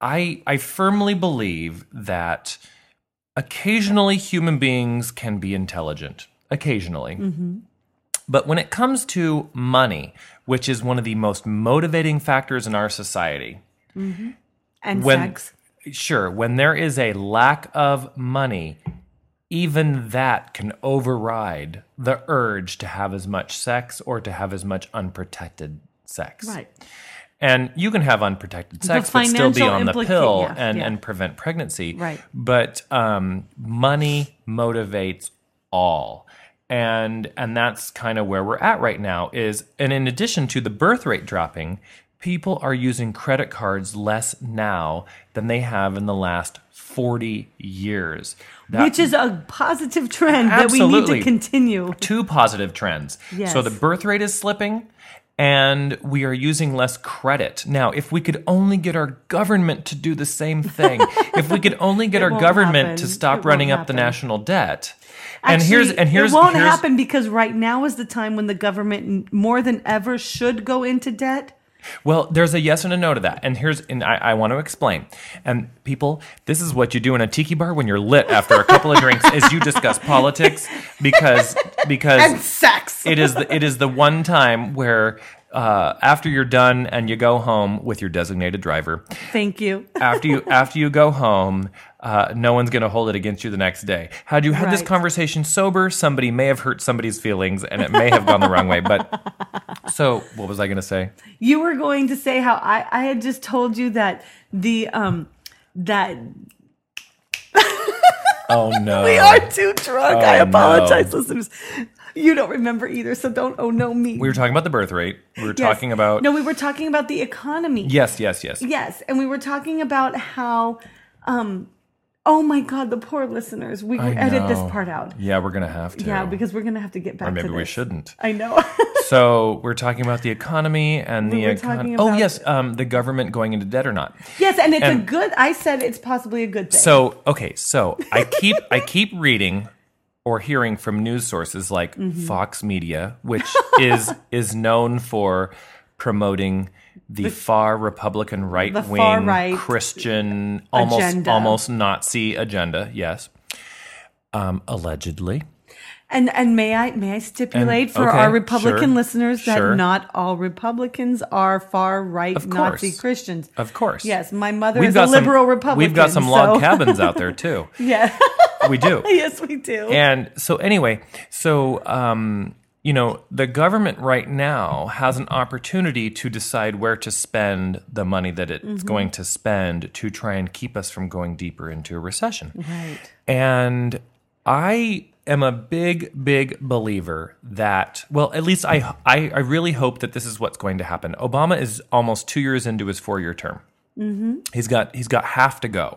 I I firmly believe that occasionally human beings can be intelligent. Occasionally. Mm-hmm. But when it comes to money, which is one of the most motivating factors in our society. Mm-hmm. And when, sex. Sure. When there is a lack of money, even that can override the urge to have as much sex or to have as much unprotected sex. Right. And you can have unprotected sex, but still be on the pill yeah, and, yeah. and prevent pregnancy. Right. But um, money motivates all. And and that's kind of where we're at right now is, and in addition to the birth rate dropping, people are using credit cards less now than they have in the last forty years. That, Which is a positive trend absolutely, that we need to continue. Two positive trends. Yes. So the birth rate is slipping and we are using less credit. Now, if we could only get our government to do the same thing, if we could only get our government happen. to stop it running up happen. the national debt... Actually, and here's, and here's, it won't here's, happen because right now is the time when the government more than ever should go into debt. Well, there's a yes and a no to that. And here's, and I, I want to explain. And people, this is what you do in a tiki bar when you're lit after a couple of drinks is you discuss politics because, because and sex. It is the, it is the one time where, uh, after you're done and you go home with your designated driver. Thank you. After you, after you go home, Uh, no one's going to hold it against you the next day. Had you had right. this conversation sober, somebody may have hurt somebody's feelings and it may have gone the wrong way. But so what was I going to say? You were going to say how I, I had just told you that the, um, that. Oh no. We are too drunk. Oh, I apologize, no. listeners. You don't remember either, so don't oh no me. We were talking about the birth rate. We were yes. talking about. No, we were talking about the economy. Yes, yes, yes. Yes. And we were talking about how, um, oh my God, the poor listeners. We can edit this part out. Yeah, we're going to have to. Yeah, because we're going to have to get back to this. Or maybe we shouldn't. I know. So we're talking about the economy and we the economy. Oh, yes, um, the government going into debt or not. Yes, and it's and a good, I said it's possibly a good thing. So, okay, so I keep I keep reading or hearing from news sources like mm-hmm. Fox Media, which is is known for promoting The, the far Republican right-wing right Christian, almost agenda. almost Nazi agenda, yes, um, allegedly. And and may I may I stipulate and, for okay, our Republican sure, listeners that sure. not all Republicans are far right Nazi Christians. Of course, yes. My mother we've is a liberal some, Republican. We've got some so. log cabins out there too. Yeah, we do. Yes, we do. And so anyway, so. Um, You know, the government right now has an opportunity to decide where to spend the money that it's mm-hmm. going to spend to try and keep us from going deeper into a recession. Right. And I am a big, big believer that, well, at least I, I, I really hope that this is what's going to happen. Obama is almost two years into his four-year term. Mm-hmm. He's got he's got half to go.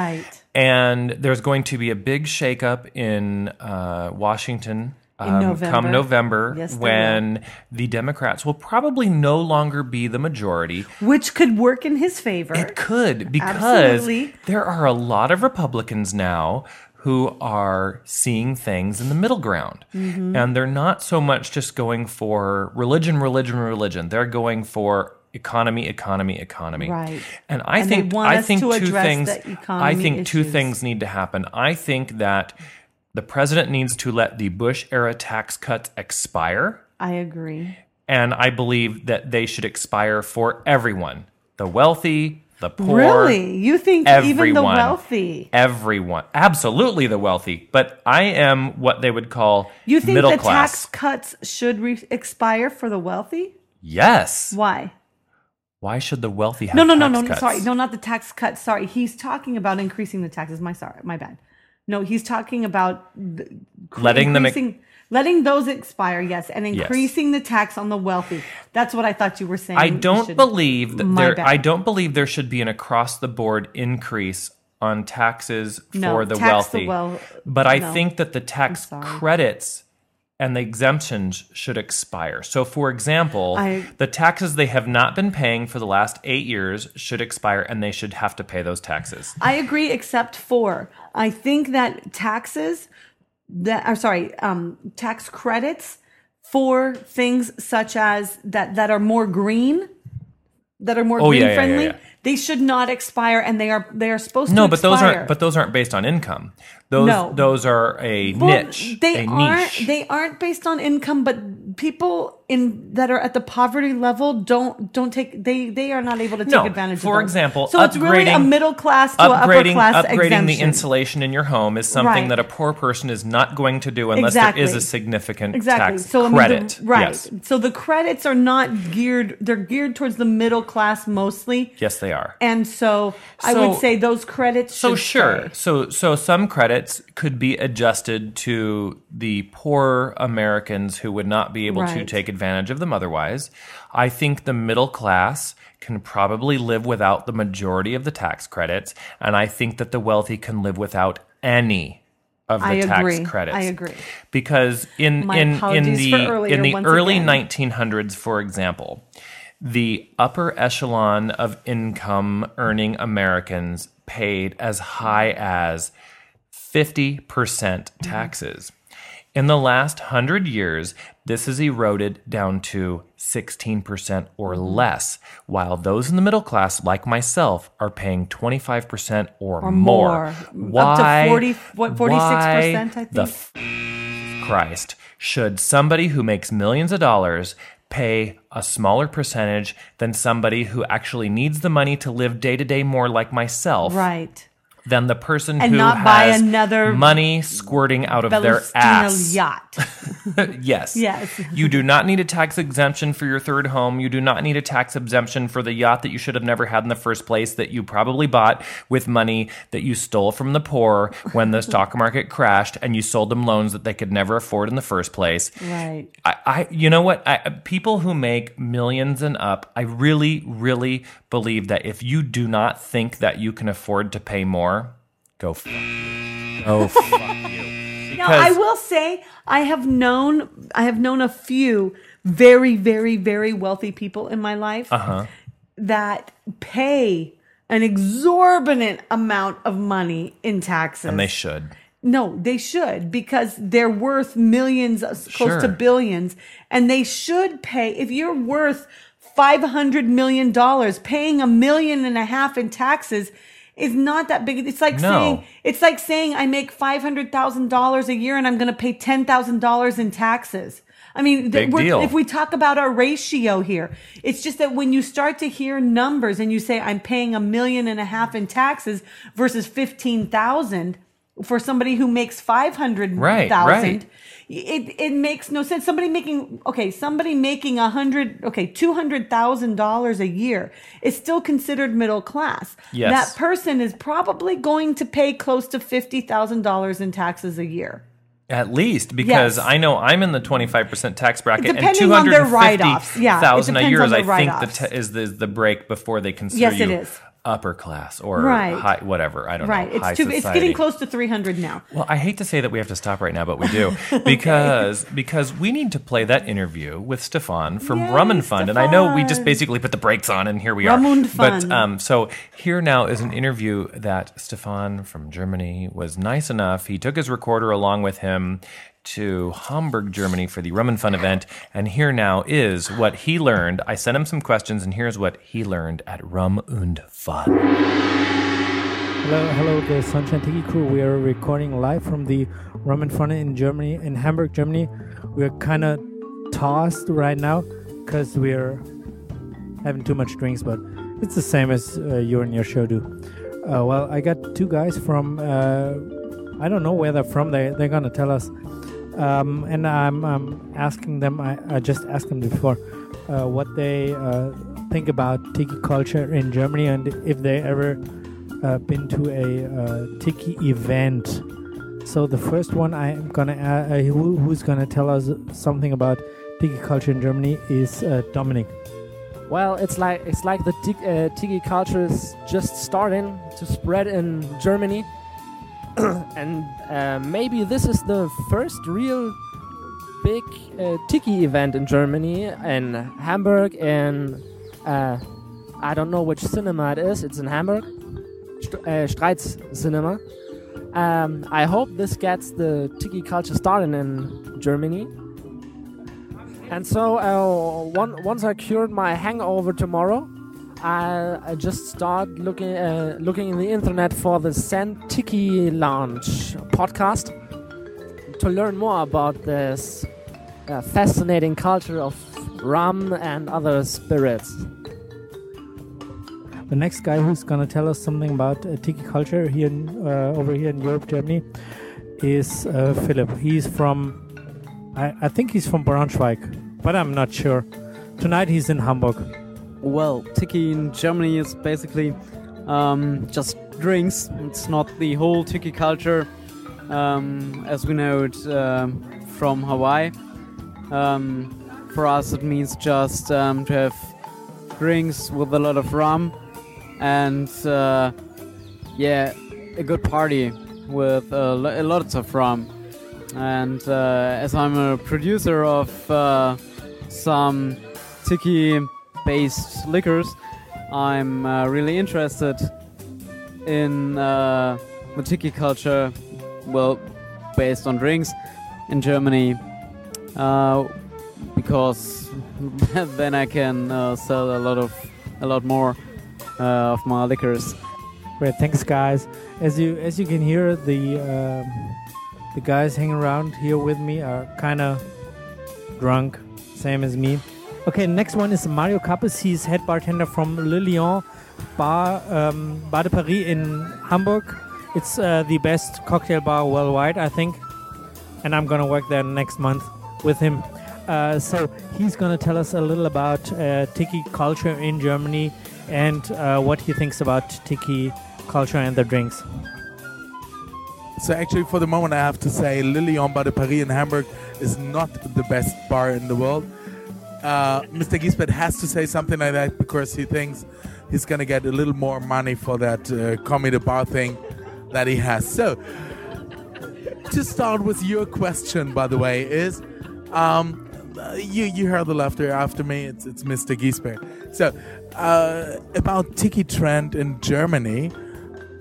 Right. And there's going to be a big shakeup in uh, Washington. Um, November. Come November, yes, when will. the Democrats will probably no longer be the majority. Which could work in his favor. It could, because Absolutely. there are a lot of Republicans now who are seeing things in the middle ground. Mm-hmm. And they're not so much just going for religion, religion, religion. They're going for economy, economy, economy. Right. And I and think I think two things I think issues. two things need to happen. I think that the president needs to let the Bush era tax cuts expire. I agree. And I believe that they should expire for everyone. The wealthy, the poor. Really? You think everyone, even the wealthy? Everyone. Absolutely the wealthy. But I am what they would call middle class. You think the tax cuts should re- expire for the wealthy? Yes. Why? Why should the wealthy have no, no, tax no, no, cuts? No, no, no. Sorry. No, not the tax cuts. Sorry. He's talking about increasing the taxes. My sorry, my bad. No, he's talking about the, letting them ex- letting those expire, yes, and increasing yes. the tax on the wealthy. That's what I thought you were saying. I don't should, believe that there bad. I don't believe there should be an across the board increase on taxes no, for the tax wealthy. The well, but I no. think that the tax credits and the exemptions should expire. So, for example, I, the taxes they have not been paying for the last eight years should expire, and they should have to pay those taxes. I agree, except for I think that taxes that are sorry, um, tax credits for things such as that that are more green, that are more oh, green yeah, friendly. Yeah, yeah, yeah. They should not expire, and they are they are supposed no, to. No, but expire. those aren't. But those aren't based on income. Those no. those are a well, niche. They a aren't. Niche. They aren't based on income. But people in that are at the poverty level don't don't take. They they are not able to take no, advantage. For of for example, so it's really a middle class to upgrading, upper class upgrading exemption. The insulation in your home is something right. that a poor person is not going to do unless exactly. there is a significant exactly. tax so, credit. I mean, the, right. Yes. So the credits are not geared. They're geared towards the middle class mostly. Yes, they are. And so, so I would say those credits should So sure. Stay. So so some credits could be adjusted to the poor Americans who would not be able right. to take advantage of them otherwise. I think the middle class can probably live without the majority of the tax credits, and I think that the wealthy can live without any of the I tax agree. credits. I agree. Because in My in in the earlier, in the early again. nineteen hundreds, for example, the upper echelon of income-earning Americans paid as high as fifty percent taxes. In the last one hundred years, this has eroded down to sixteen percent or less, while those in the middle class, like myself, are paying twenty-five percent or, or more. more. Why, Up to forty, what, forty-six percent, I think. The f- Christ, should somebody who makes millions of dollars pay a smaller percentage than somebody who actually needs the money to live day to day more like myself right. than the person and who not has buy another money squirting out of their ass. Yacht. yes. Yes. You do not need a tax exemption for your third home. You do not need a tax exemption for the yacht that you should have never had in the first place that you probably bought with money that you stole from the poor when the stock market crashed and you sold them loans that they could never afford in the first place. Right. I, I you know what? I, people who make millions and up, I really, really believe that if you do not think that you can afford to pay more, Go fuck you. Go fuck you. Now, I will say I have known I have known a few very, very, very wealthy people in my life uh-huh. that pay an exorbitant amount of money in taxes. And they should. No, they should because they're worth millions, close sure. to billions. And they should pay. If you're worth five hundred million dollars, paying a million and a half in taxes is not that big. It's like no. saying it's like saying I make five hundred thousand dollars a year and I'm going to pay ten thousand dollars in taxes. I mean, th- we're, if we talk about our ratio here, it's just that when you start to hear numbers and you say I'm paying a million and a half in taxes versus fifteen thousand for somebody who makes five hundred right, thousand, right. it it makes no sense. Somebody making okay, somebody making a hundred okay, two hundred thousand dollars a year is still considered middle class. Yes. That person is probably going to pay close to fifty thousand dollars in taxes a year. At least, because yes. I know I'm in the twenty-five percent tax bracket, depending and two hundred fifty thousand yeah, a year is, I write-offs. think, the t- is the the break before they consider yes, you. It is. Upper class or right. high, whatever. I don't right. know. It's, high too, it's getting close to three hundred now. Well, I hate to say that we have to stop right now, but we do. Because okay. because we need to play that interview with Stefan from Yay, Rum and Fun. Stefan. And I know we just basically put the brakes on and here we Rum are. Rum and Fun. But, um, so here now is an interview that Stefan from Germany was nice enough. He took his recorder along with him to Hamburg, Germany for the Rum and Fun event. And here now is what he learned. I sent him some questions, and here's what he learned at Rum und Fun. Hello, hello, the Sunshine Tiki crew. We are recording live from the Rum and Fun in Germany, in Hamburg, Germany. We're kind of tossed right now because we're having too much drinks, but it's the same as uh, you and your show do. Uh, well, I got two guys from, uh, I don't know where they're from, they, they're going to tell us. Um, and I'm, I'm asking them, I, I just asked them before, uh, what they uh, think about Tiki culture in Germany and if they ever uh, been to a uh, Tiki event. So the first one I'm going to, uh, who, who's going to tell us something about Tiki culture in Germany is uh, Dominic. Well, it's like it's like the tiki, uh, tiki culture is just starting to spread in Germany, and uh, maybe this is the first real big uh, tiki event in Germany, in Hamburg, and uh, I don't know which cinema it is. It's in Hamburg, St- uh, Streit's Cinema. Um, I hope this gets the tiki culture starting in Germany. And so uh, one, once I cured my hangover tomorrow, I, I just start looking uh, looking in the internet for the Zen Tiki Lounge podcast to learn more about this uh, fascinating culture of rum and other spirits. The next guy who's gonna tell us something about uh, Tiki culture here in, uh, over here in Europe, Germany, is uh, Philip. He's from. I think he's from Braunschweig, but I'm not sure. Tonight he's in Hamburg. Well, Tiki in Germany is basically um, just drinks. It's not the whole Tiki culture um, as we know it uh, from Hawaii. Um, for us it means just um, to have drinks with a lot of rum and uh, yeah, a good party with uh, lots of rum. And uh, as I'm a producer of uh, some Tiki-based liquors, I'm uh, really interested in uh, the Tiki culture, well, based on drinks in Germany, uh, because then I can uh, sell a lot of, a lot more uh, of my liquors. Great, thanks, guys. As you as you can hear, the. Um The guys hanging around here with me are kind of drunk, same as me. Okay, next one is Mario Kappes. He's head bartender from Le Lion Bar, um, Bar de Paris in Hamburg. It's uh, the best cocktail bar worldwide, I think. And I'm going to work there next month with him. Uh, so he's going to tell us a little about uh, Tiki culture in Germany and uh, what he thinks about Tiki culture and the drinks. So actually, for the moment, I have to say, Le Lion Bar de Paris in Hamburg is not the best bar in the world. Uh, Mister Gisbert has to say something like that because he thinks he's going to get a little more money for that uh, comedy bar thing that he has. So, to start with your question, by the way, is um, you you heard the laughter after me. It's it's Mister Gisbert. So uh, about Tiki trend in Germany.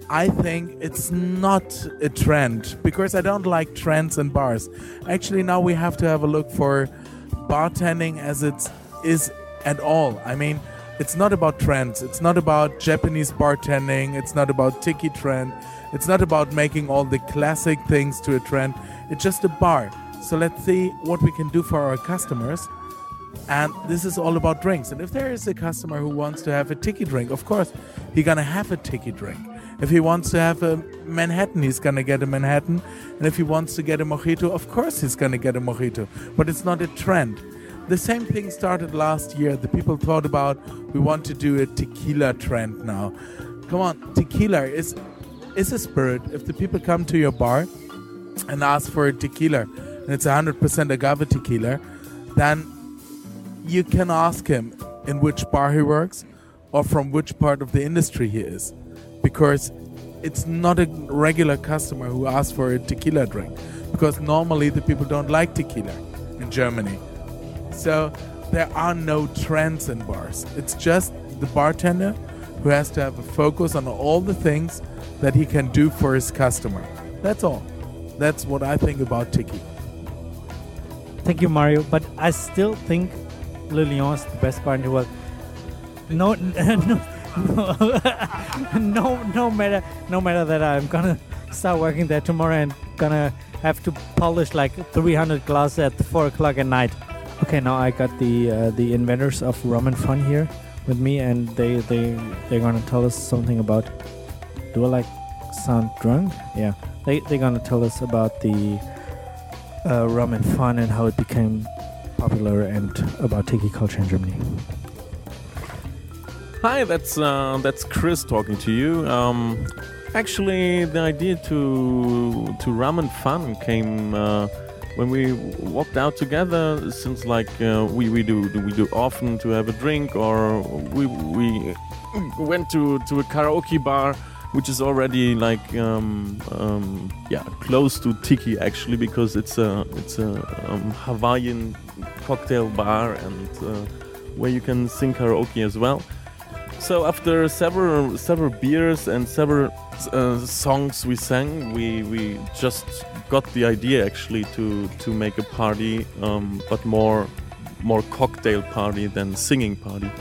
I think it's not a trend because I don't like trends and bars. Actually, now we have to have a look for bartending as it is at all. I mean, it's not about trends. It's not about Japanese bartending. It's not about Tiki trend. It's not about making all the classic things to a trend. It's just a bar. So let's see what we can do for our customers. And this is all about drinks. And if there is a customer who wants to have a Tiki drink, of course, he's going to have a Tiki drink. If he wants to have a Manhattan, he's going to get a Manhattan. And if he wants to get a mojito, of course he's going to get a mojito. But it's not a trend. The same thing started last year. The people thought about, we want to do a tequila trend now. Come on, tequila is, is a spirit. If the people come to your bar and ask for a tequila, and it's one hundred percent agave tequila, then you can ask him in which bar he works or from which part of the industry he is. Because it's not a regular customer who asks for a tequila drink. Because normally the people don't like tequila in Germany. So there are no trends in bars. It's just the bartender who has to have a focus on all the things that he can do for his customer. That's all. That's what I think about Tiki. Thank you, Mario. But I still think Le Lyon's the best bar in the world. No, no, no, no matter, no matter that I'm gonna start working there tomorrow and gonna have to polish like three hundred glasses at four o'clock at night. Okay, now I got the uh, the inventors of Rum and Fun here with me, and they they they're gonna tell us something about. Do I like sound drunk? Yeah, they they're gonna tell us about the uh, Rum and Fun and how it became popular and about tiki culture in Germany. Hi, that's uh, that's Chris talking to you. Um, actually, the idea to to Rum and Fun came uh, when we walked out together. Since like uh, we we do we do often to have a drink, or we we went to, to a karaoke bar, which is already like um, um, yeah close to tiki actually, because it's a it's a um, Hawaiian cocktail bar and uh, where you can sing karaoke as well. So after several several beers and several uh, songs we sang, we, we just got the idea actually to, to make a party, um, but more more cocktail party than singing party,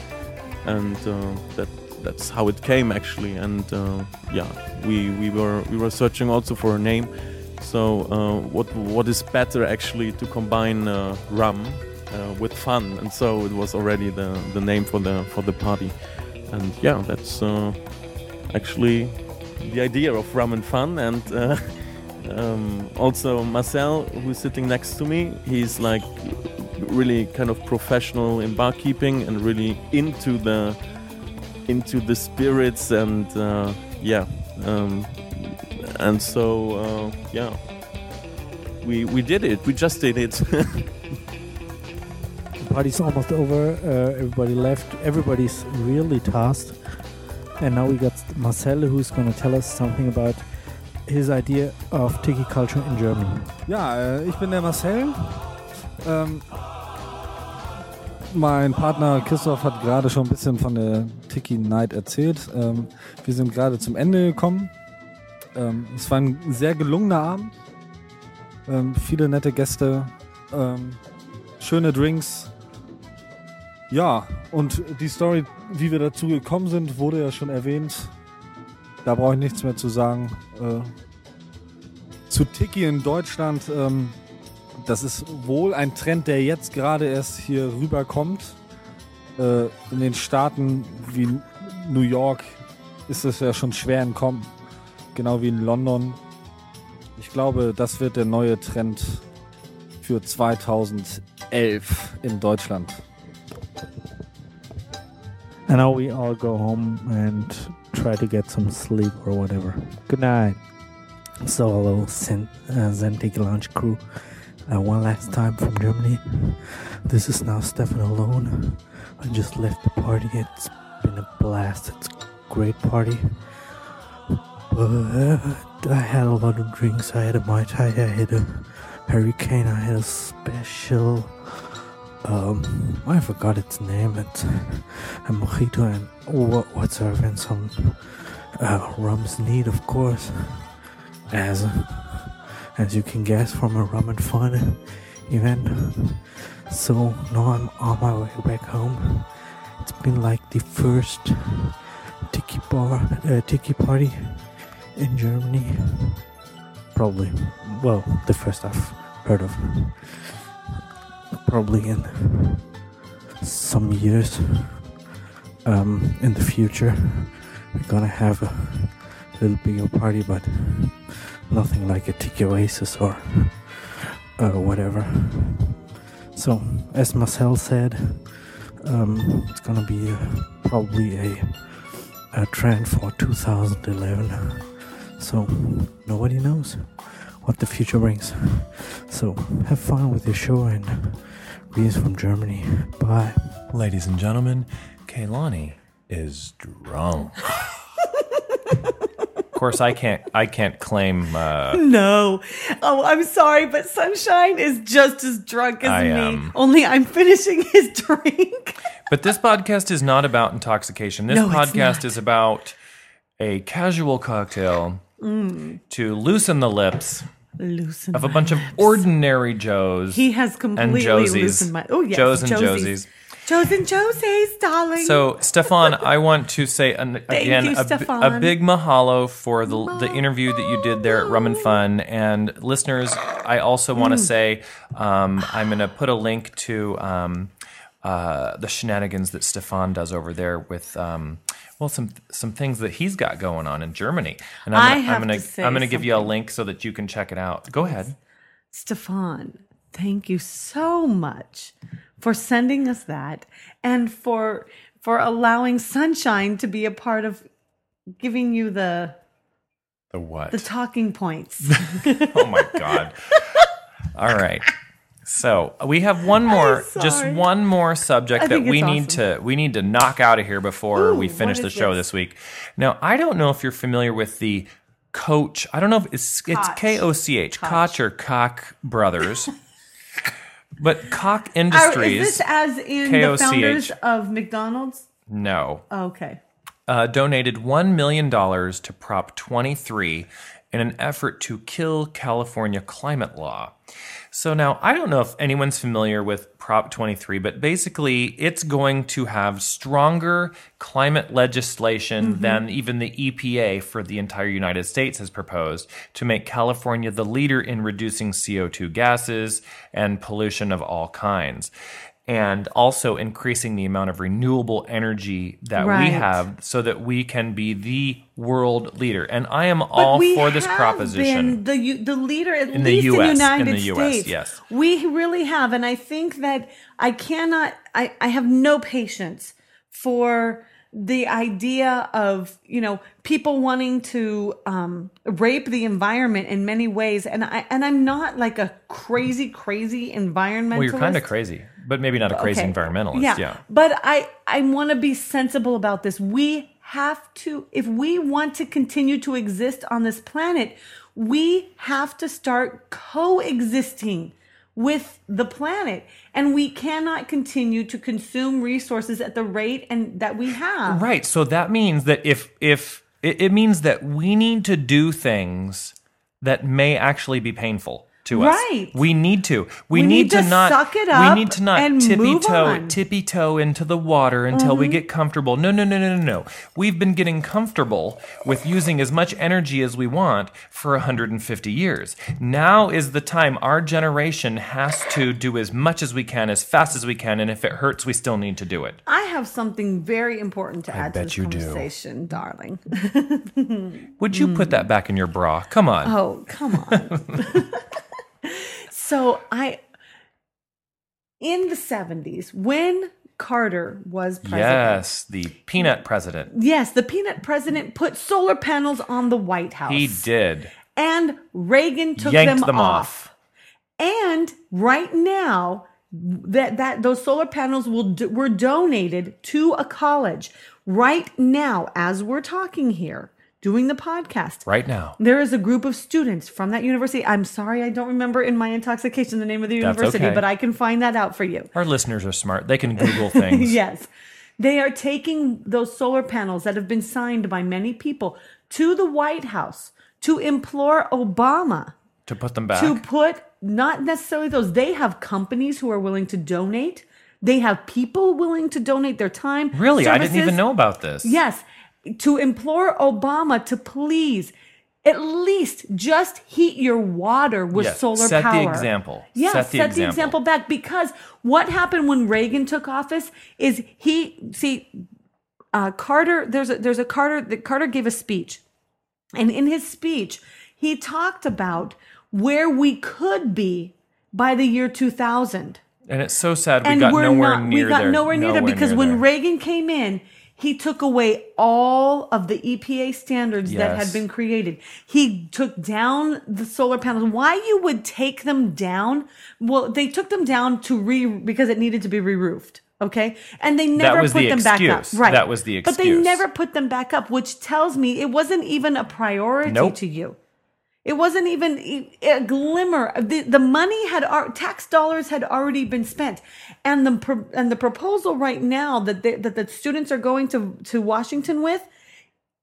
and uh, that that's how it came actually. And uh, yeah, we, we were we were searching also for a name. So uh, what what is better actually to combine uh, rum uh, with fun, and so it was already the, the name for the for the party. And yeah, that's uh, actually the idea of Rum and Fun. And uh, um, also Marcel, who's sitting next to me, he's like really kind of professional in barkeeping and really into the into the spirits and uh, yeah. Um, and so uh, yeah, we we did it. We just did it. Party's almost over, uh, everybody left, everybody's really tasked, and now we got Marcel, who's going to tell us something about his idea of Tiki culture in Germany. Ja, ich bin der Marcel. Ähm, mein Partner Christoph hat gerade schon ein bisschen von der Tiki Night erzählt. Ähm, wir sind gerade zum Ende gekommen. Ähm, es war ein sehr gelungener Abend. Ähm, viele nette Gäste, ähm, schöne Drinks. Ja, und die Story, wie wir dazu gekommen sind, wurde ja schon erwähnt. Da brauche ich nichts mehr zu sagen. Äh, zu Tiki in Deutschland, ähm, das ist wohl ein Trend, der jetzt gerade erst hier rüberkommt. Äh, in den Staaten wie New York ist es ja schon schwer entkommen. Genau wie in London. Ich glaube, das wird der neue Trend für twenty eleven in Deutschland. And now we all go home and try to get some sleep or whatever. Good night. So hello, Zen, uh, Zen Tiki Lounge crew. Uh, one last time from Germany. This is now Stefan alone. I just left the party. It's been a blast. It's a great party. But I had a lot of drinks. I had a Mai Tai. I had a Hurricane. I had a special... Um, I forgot its name. It's a mojito and what, what's our event? Some uh, rum's need, of course, as as you can guess from a Rum and Fun event. So now I'm on my way back home. It's been like the first tiki bar, uh, tiki party in Germany, probably. Well, the first I've heard of. Probably in some years, um, in the future, we're gonna have a little bigger party, but nothing like a Tiki Oasis or uh, whatever. So, as Marcel said, um, it's gonna be uh, probably a, a trend for twenty eleven. So, nobody knows what the future brings. So have fun with your show and greetings from Germany. Bye. Ladies and gentlemen, Kehlani is drunk. Of course, I can't I can't claim uh, No. Oh, I'm sorry, but Sunshine is just as drunk as I me. Am. Only I'm finishing his drink. But this podcast is not about intoxication. This no, podcast is about a casual cocktail mm. to loosen the lips. Loosen of a bunch of ordinary Joes. He has completely and loosened my... Oh, yes. Joes and Josies. Joes and Josies, darling. So, Stefan, I want to say, an, again, you, a, a big mahalo for the, the interview that you did there at Rum and Fun. And listeners, I also want to mm. say um, I'm going to put a link to um, uh, the shenanigans that Stefan does over there with... Um, Well, some some things that he's got going on in Germany, and I'm gonna, I have I'm gonna, to say I'm going to give you a link so that you can check it out. Go ahead, Stefan. Thank you so much for sending us that, and for for allowing Sunshine to be a part of giving you the the what the talking points. Oh my God! All right. So we have one more, just one more subject that we need awesome. to we need to knock out of here before Ooh, we finish the show this? this week. Now, I don't know if you're familiar with the Koch. I don't know if it's Koch. It's K O C H, Koch. Koch or Koch Brothers, but Koch Industries. Are, is this as in K O C H. The founders of McDonald's? No. Oh, okay. Uh, donated one million dollars to Prop twenty-three in an effort to kill California climate law. So now, I don't know if anyone's familiar with Prop twenty-three, but basically it's going to have stronger climate legislation mm-hmm. than even the E P A for the entire United States has proposed to make California the leader in reducing C O two gases and pollution of all kinds, and also increasing the amount of renewable energy that right. we have so that we can be the world leader. And I am but all for this proposition. But we have been the, the leader, at in least the U S, in the United in the U S, States. Yes. We really have. And I think that I cannot, I, I have no patience for the idea of, you know, people wanting to um, rape the environment in many ways. And, I, and I'm not like a crazy, crazy environmentalist. Well, you're kind of crazy. But maybe not a crazy okay. environmentalist. Yeah. yeah. But I, I want to be sensible about this. We have to, if we want to continue to exist on this planet, we have to start coexisting with the planet. And we cannot continue to consume resources at the rate and that we have. Right. So that means that if, if it, it means that we need to do things that may actually be painful. To us. Right. We need to. We, we need, need to, to not suck it up. We need to not tippy toe tippy toe into the water until mm-hmm. we get comfortable. No, no, no, no, no, no. We've been getting comfortable with using as much energy as we want for one hundred fifty years. Now is the time. Our generation has to do as much as we can, as fast as we can, and if it hurts, we still need to do it. I have something very important to I add to this conversation, do. darling. Would you mm. put that back in your bra? Come on. Oh, come on. So I, in the seventies, when Carter was president. Yes, the peanut president. Yes, the peanut president put solar panels on the White House. He did. And Reagan took Yanked them, them off. off. And right now, that, that those solar panels will do, were donated to a college. Right now, as we're talking here. Doing the podcast. Right now. There is a group of students from that university. I'm sorry, I don't remember in my intoxication the name of the university, okay. but I can find that out for you. Our listeners are smart. They can Google things. Yes. They are taking those solar panels that have been signed by many people to the White House to implore Obama. To put them back. To put, not necessarily those. They have companies who are willing to donate. They have people willing to donate their time. Really? Services. I didn't even know about this. Yes. To implore Obama to please at least just heat your water with yes, solar set power. The example. Yes, set the set example. Set the example back. Because what happened when Reagan took office is he, see, uh, Carter, there's a, there's a Carter, the, Carter gave a speech. And in his speech, he talked about where we could be by the year two thousand. And it's so sad we and got nowhere not, near there. We got there, nowhere near nowhere there because near when there. Reagan came in, he took away all of the E P A standards yes. that had been created. He took down the solar panels. Why you would take them down? Well, they took them down to re because it needed to be re-roofed. Okay, and they never put the them excuse. back up. Right, that was the excuse. But they never put them back up, which tells me it wasn't even a priority nope. to you. It wasn't even a glimmer. The, the money had, tax dollars had already been spent. And the and the proposal right now that, they, that the students are going to, to Washington with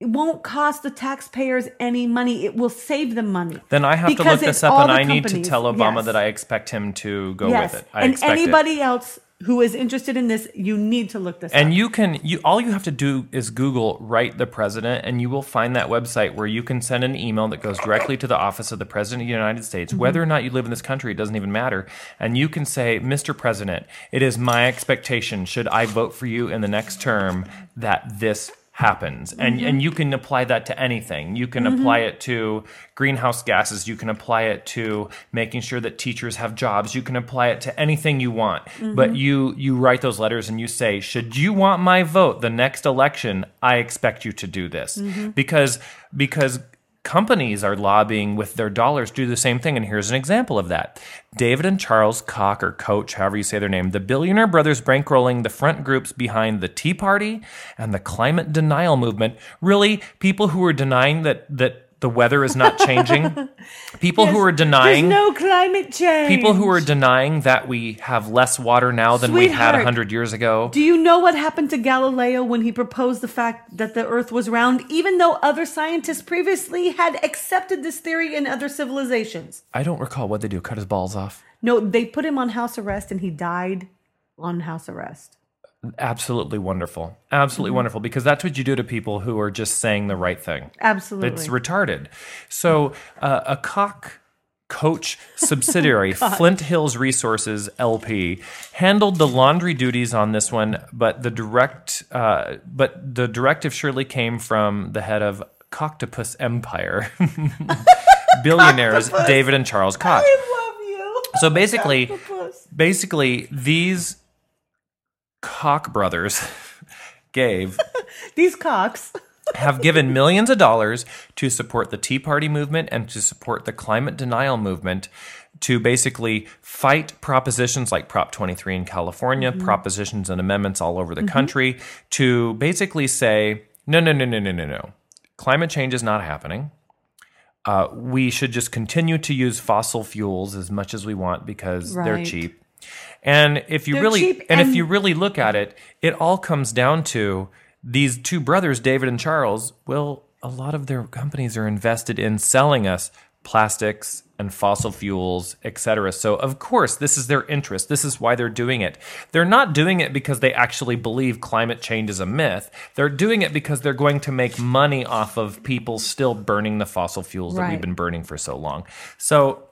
It won't cost the taxpayers any money. It will save them money. Then I have because to look this up, and I need to tell Obama yes. that I expect him to go yes. with it. I and anybody it. else who is interested in this, you need to look this and up. And you can, you all you have to do is Google "write the president," and you will find that website where you can send an email that goes directly to the office of the President of the United States. Mm-hmm. Whether or not you live in this country, it doesn't even matter. And you can say, "Mister President, it is my expectation, should I vote for you in the next term, that this happens." And mm-hmm. and you can apply that to anything. You can mm-hmm. apply it to greenhouse gases. You can apply it to making sure that teachers have jobs. You can apply it to anything you want. Mm-hmm. But you you write those letters and you say, "Should you want my vote the next election, I expect you to do this." Mm-hmm. Because because companies are lobbying with their dollars to do the same thing. And here's an example of that. David and Charles Koch, or Coach, however you say their name, the billionaire brothers bankrolling the front groups behind the Tea Party and the climate denial movement. Really, people who are denying that that the weather is not changing. People who are denying... There's no climate change. People who are denying that we have less water now than Sweetheart, we had one hundred years ago. Do you know what happened to Galileo when he proposed the fact that the Earth was round, even though other scientists previously had accepted this theory in other civilizations? I don't recall what they do. Cut his balls off? No, they put him on house arrest, and he died on house arrest. Absolutely wonderful. Absolutely mm-hmm. wonderful. Because that's what you do to people who are just saying the right thing. Absolutely. It's retarded. So uh, a Koch Coach subsidiary, Flint Hills Resources L P, handled the laundry duties on this one, but the direct, uh, but the directive surely came from the head of Cocktopus Empire. Billionaires Cocktopus. David and Charles Koch. I love you. So basically, Cocktopus. basically these... Koch brothers gave these Kochs have given millions of dollars to support the Tea Party movement and to support the climate denial movement, to basically fight propositions like Prop twenty-three in California, mm-hmm. propositions and amendments all over the mm-hmm. country, to basically say, no, no, no, no, no, no, no. Climate change is not happening. Uh, we should just continue to use fossil fuels as much as we want because right. they're cheap. And if you They're really cheap and, and if you really look at it, it all comes down to these two brothers, David and Charles. Well, a lot of their companies are invested in selling us plastics and fossil fuels, et cetera. So, of course, this is their interest. This is why they're doing it. They're not doing it because they actually believe climate change is a myth. They're doing it because they're going to make money off of people still burning the fossil fuels right. that we've been burning for so long. So,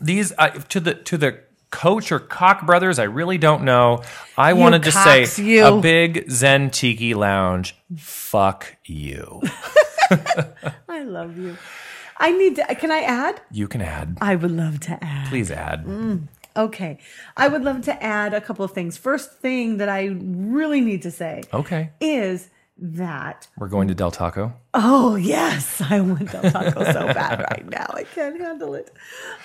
these uh, to the to the Coach or Koch brothers, I really don't know. I you wanted to Cox, say you. A big Zen Tiki Lounge. Fuck you. I love you. I need to, can I add? You can add. I would love to add. Please add. Mm, okay. I would love to add a couple of things. First thing that I really need to say okay. is that. We're going to Del Taco? Oh, yes. I want Del Taco so bad right now. I can't handle it.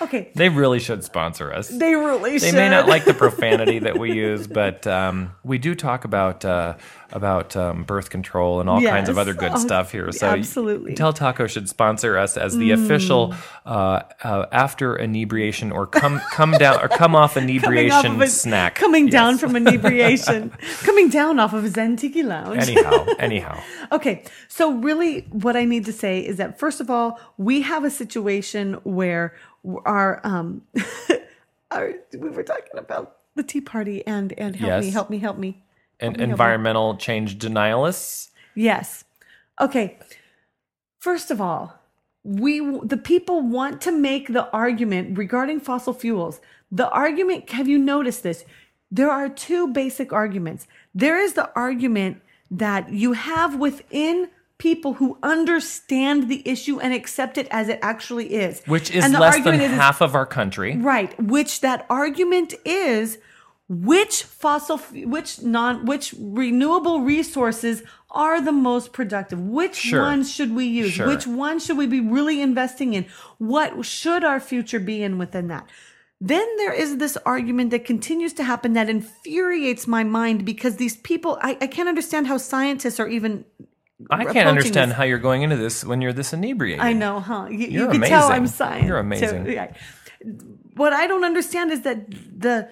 Okay. They really should sponsor us. They really they should. They may not like the profanity that we use, but um, we do talk about uh, about um, birth control and all yes. kinds of other good oh, stuff here. So absolutely. Del Taco should sponsor us as the mm. official uh, uh, after inebriation or come come down or come off inebriation coming off of a, snack. Coming yes. down from inebriation. Coming down off of Zen Tiki Lounge. Anyhow, anyhow. Okay. So really, what I need to say is that, first of all, we have a situation where our, um, our we were talking about the Tea Party and, and help yes. me, help me, help me. Help and me, environmental me. change denialists. Yes. Okay. First of all, we the people want to make the argument regarding fossil fuels. The argument, have you noticed this? There are two basic arguments. There is the argument that you have within people who understand the issue and accept it as it actually is. Which is less than is, half of our country. Right. Which that argument is which fossil, which non, which renewable resources are the most productive? Which sure. ones should we use? Sure. Which ones should we be really investing in? What should our future be in within that? Then there is this argument that continues to happen that infuriates my mind because these people, I, I can't understand how scientists are even... I can't understand this. How you're going into this when you're this inebriated. I know, huh? You, you're you can amazing. Tell I'm science. You're amazing. So, yeah. What I don't understand is that the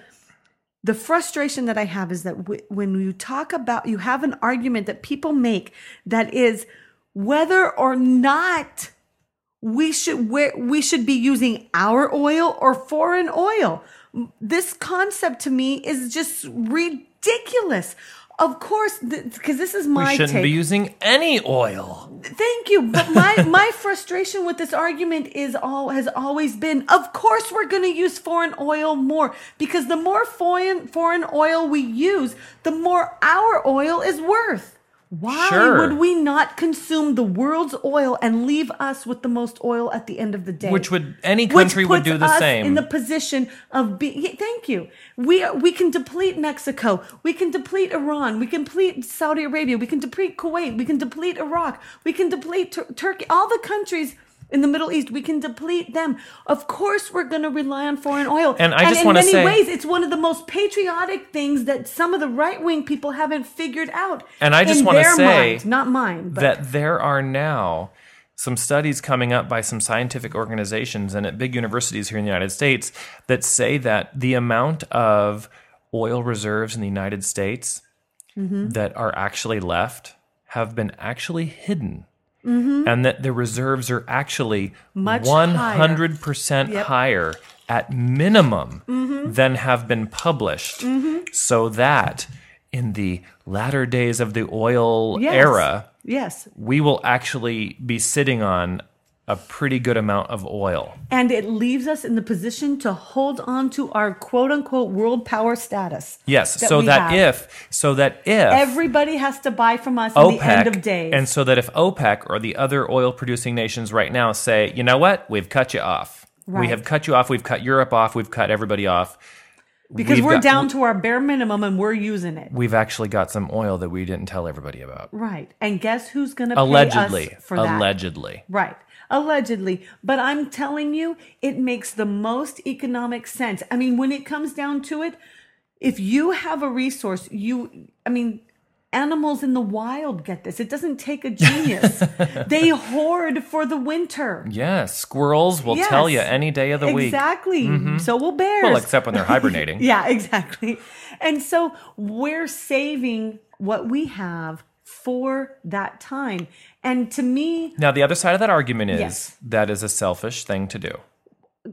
the frustration that I have is that w- when you talk about, you have an argument that people make that is whether or not we should we should be using our oil or foreign oil. This concept to me is just ridiculous. Of course, because th- this is my take. We shouldn't take. be using any oil. Thank you. But my, my frustration with this argument is all has always been, of course we're going to use foreign oil more, because the more foreign foreign oil we use, the more our oil is worth. Why sure. would we not consume the world's oil and leave us with the most oil at the end of the day? Which would any country Which puts would do the us same. In the position of being. Thank you. We we can deplete Mexico. We can deplete Iran. We can deplete Saudi Arabia. We can deplete Kuwait. We can deplete Iraq. We can deplete Tur- Turkey. All the countries in the Middle East, we can deplete them. Of course, we're going to rely on foreign oil. And I just want to say, in many ways, it's one of the most patriotic things that some of the right-wing people haven't figured out. And I just want to say, mind, not mine, but. that there are now some studies coming up by some scientific organizations and at big universities here in the United States that say that the amount of oil reserves in the United States mm-hmm. that are actually left have been actually hidden. Mm-hmm. And that the reserves are actually much one hundred percent higher, yep. higher at minimum mm-hmm. than have been published. Mm-hmm. So that in the latter days of the oil yes. era, yes. we will actually be sitting on a pretty good amount of oil. And it leaves us in the position to hold on to our quote-unquote world power status. Yes, that so, that if, so that if... Everybody has to buy from us OPEC, at the end of days. And so that if OPEC or the other oil-producing nations right now say, you know what, we've cut you off. Right. We have cut you off, we've cut Europe off, we've cut everybody off. Because we've we're got, down to our bare minimum and we're using it. We've actually got some oil that we didn't tell everybody about. Right. And guess who's going to pay us for that? Allegedly. Right. Allegedly. But I'm telling you, it makes the most economic sense. I mean, when it comes down to it, if you have a resource, you, I mean, animals in the wild get this. It doesn't take a genius. They hoard for the winter. Yes. Yeah, squirrels will yes, tell you any day of the exactly. week. Exactly. Mm-hmm. So will bears. Well, except when they're hibernating. Yeah, exactly. And so we're saving what we have for that time. And to me... Now, the other side of that argument is yes. that is a selfish thing to do.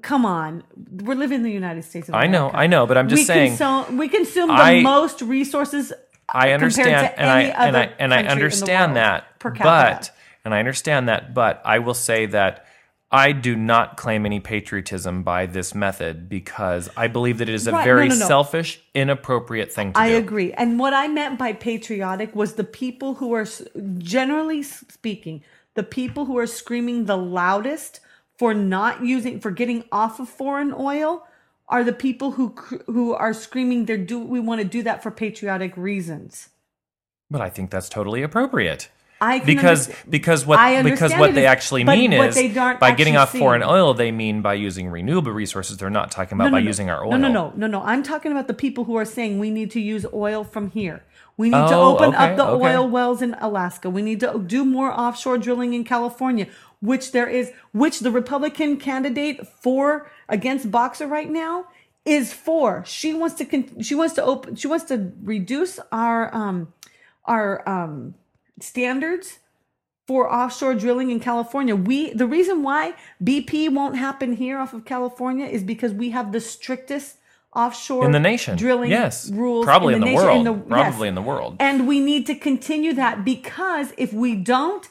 Come on. We're living in the United States of America. I know, I know, but I'm just we saying... Consume, we consume the I, most resources I understand, compared to and any I, other and I, and I understand in the world, that, per capita. But, and I understand that, but I will say that I do not claim any patriotism by this method because I believe that it is a right. very no, no, no. selfish, inappropriate thing to I do. I agree. And what I meant by patriotic was the people who are, generally speaking, the people who are screaming the loudest for not using, for getting off of foreign oil are the people who who are screaming they're do we want to do that for patriotic reasons. But I think that's totally appropriate. I can because understand. because what because what they actually is, mean is by getting off seeing. foreign oil, they mean by using renewable resources. They're not talking about no, no, by no. using our oil. No, no, no, no, no. I'm talking about the people who are saying we need to use oil from here. We need oh, to open okay, up the okay. oil wells in Alaska. We need to do more offshore drilling in California, which there is, which the Republican candidate for against Boxer right now is for. She wants to she wants to open she wants to reduce our um our um. standards for offshore drilling in California. We the reason why B P won't happen here off of California is because we have the strictest offshore in the nation drilling yes. rules probably in the, in the world in the, probably yes. in the world. And we need to continue that because if we don't,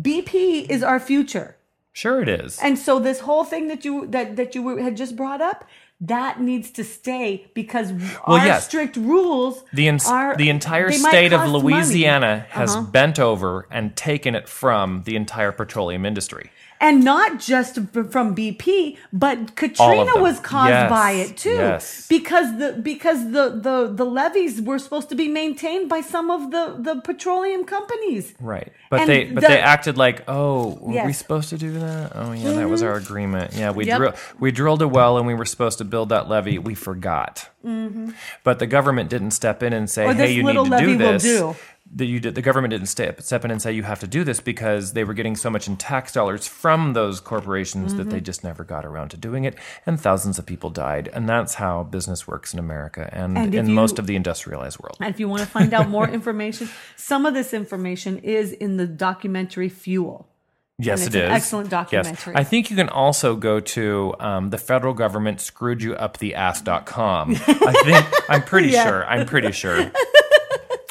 B P is our future. Sure it is. And so this whole thing that you that that you had just brought up, that needs to stay because well, our yes. strict rules the ins- are... The entire state of Louisiana money. has uh-huh. bent over and taken it from the entire petroleum industry. And not just from B P, but Katrina was caused yes. by it too. Yes. Because the because the, the, the levees were supposed to be maintained by some of the, the petroleum companies. Right. But and they but the, they acted like, oh, were yes. we supposed to do that? Oh yeah, mm-hmm. that was our agreement. Yeah, we yep. drill, we drilled a well and we were supposed to build that levee. We forgot. Mm-hmm. But the government didn't step in and say, or hey, you need to do this. Will do. the, you did, the government didn't step, step in and say you have to do this because they were getting so much in tax dollars from those corporations mm-hmm. that they just never got around to doing it. And thousands of people died. And that's how business works in America and, and in you, most of the industrialized world. And if you want to find out more information, some of this information is in the documentary Fuel. Yes, and it's it is. An excellent documentary. Yes. I think you can also go to um, the federal government screwed you up the ass dot com. I think I'm pretty yeah. sure. I'm pretty sure.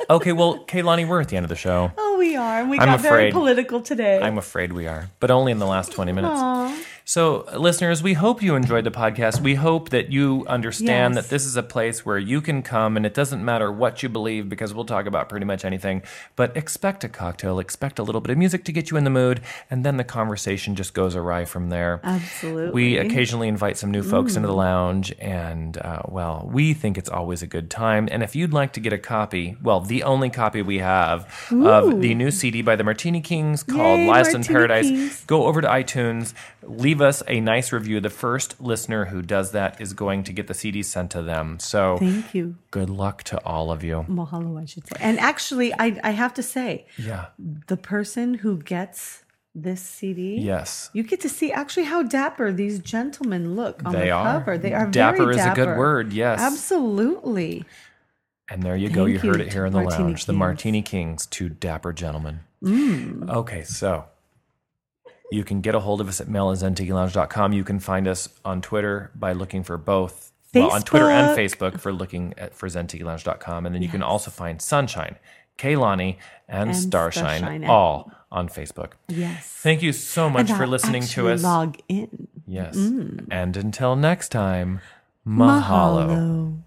Okay, well, Kehlani, we're at the end of the show. Oh, we are. We I'm got afraid, very political today. I'm afraid we are, but only in the last twenty minutes. Aww. So, listeners, we hope you enjoyed the podcast. We hope that you understand yes. that this is a place where you can come, and it doesn't matter what you believe, because we'll talk about pretty much anything. But expect a cocktail, expect a little bit of music to get you in the mood, and then the conversation just goes awry from there. Absolutely. We occasionally invite some new folks mm. into the lounge, and, uh, well, we think it's always a good time. And if you'd like to get a copy, well, the only copy we have Ooh. Of the new C D by the Martini Kings called Yay, Lost in Paradise, Kings. Go over to iTunes, leave us a nice review. The first listener who does that is going to get the C D sent to them. So thank you. Good luck to all of you. Mahalo, I should say. And actually, I, I have to say, yeah, the person who gets this C D, yes, you get to see actually how dapper these gentlemen look on they the are. Cover. They are dapper very is dapper. A good word. Yes, absolutely. And there you thank go. You, you heard it here in the Martini lounge. Kings. The Martini Kings, two dapper gentlemen. Mm. Okay, so. You can get a hold of us at mail at zen tiki lounge dot com. You can find us on Twitter by looking for both. Well, on Twitter and Facebook for looking at, for zen tiki lounge dot com. And then yes. you can also find Sunshine, Kehlani, and, and Starshine, Starshine all on Facebook. Yes. Thank you so much and for I'll listening to us. Log in. Yes. Mm. And until next time, mahalo. Mahalo.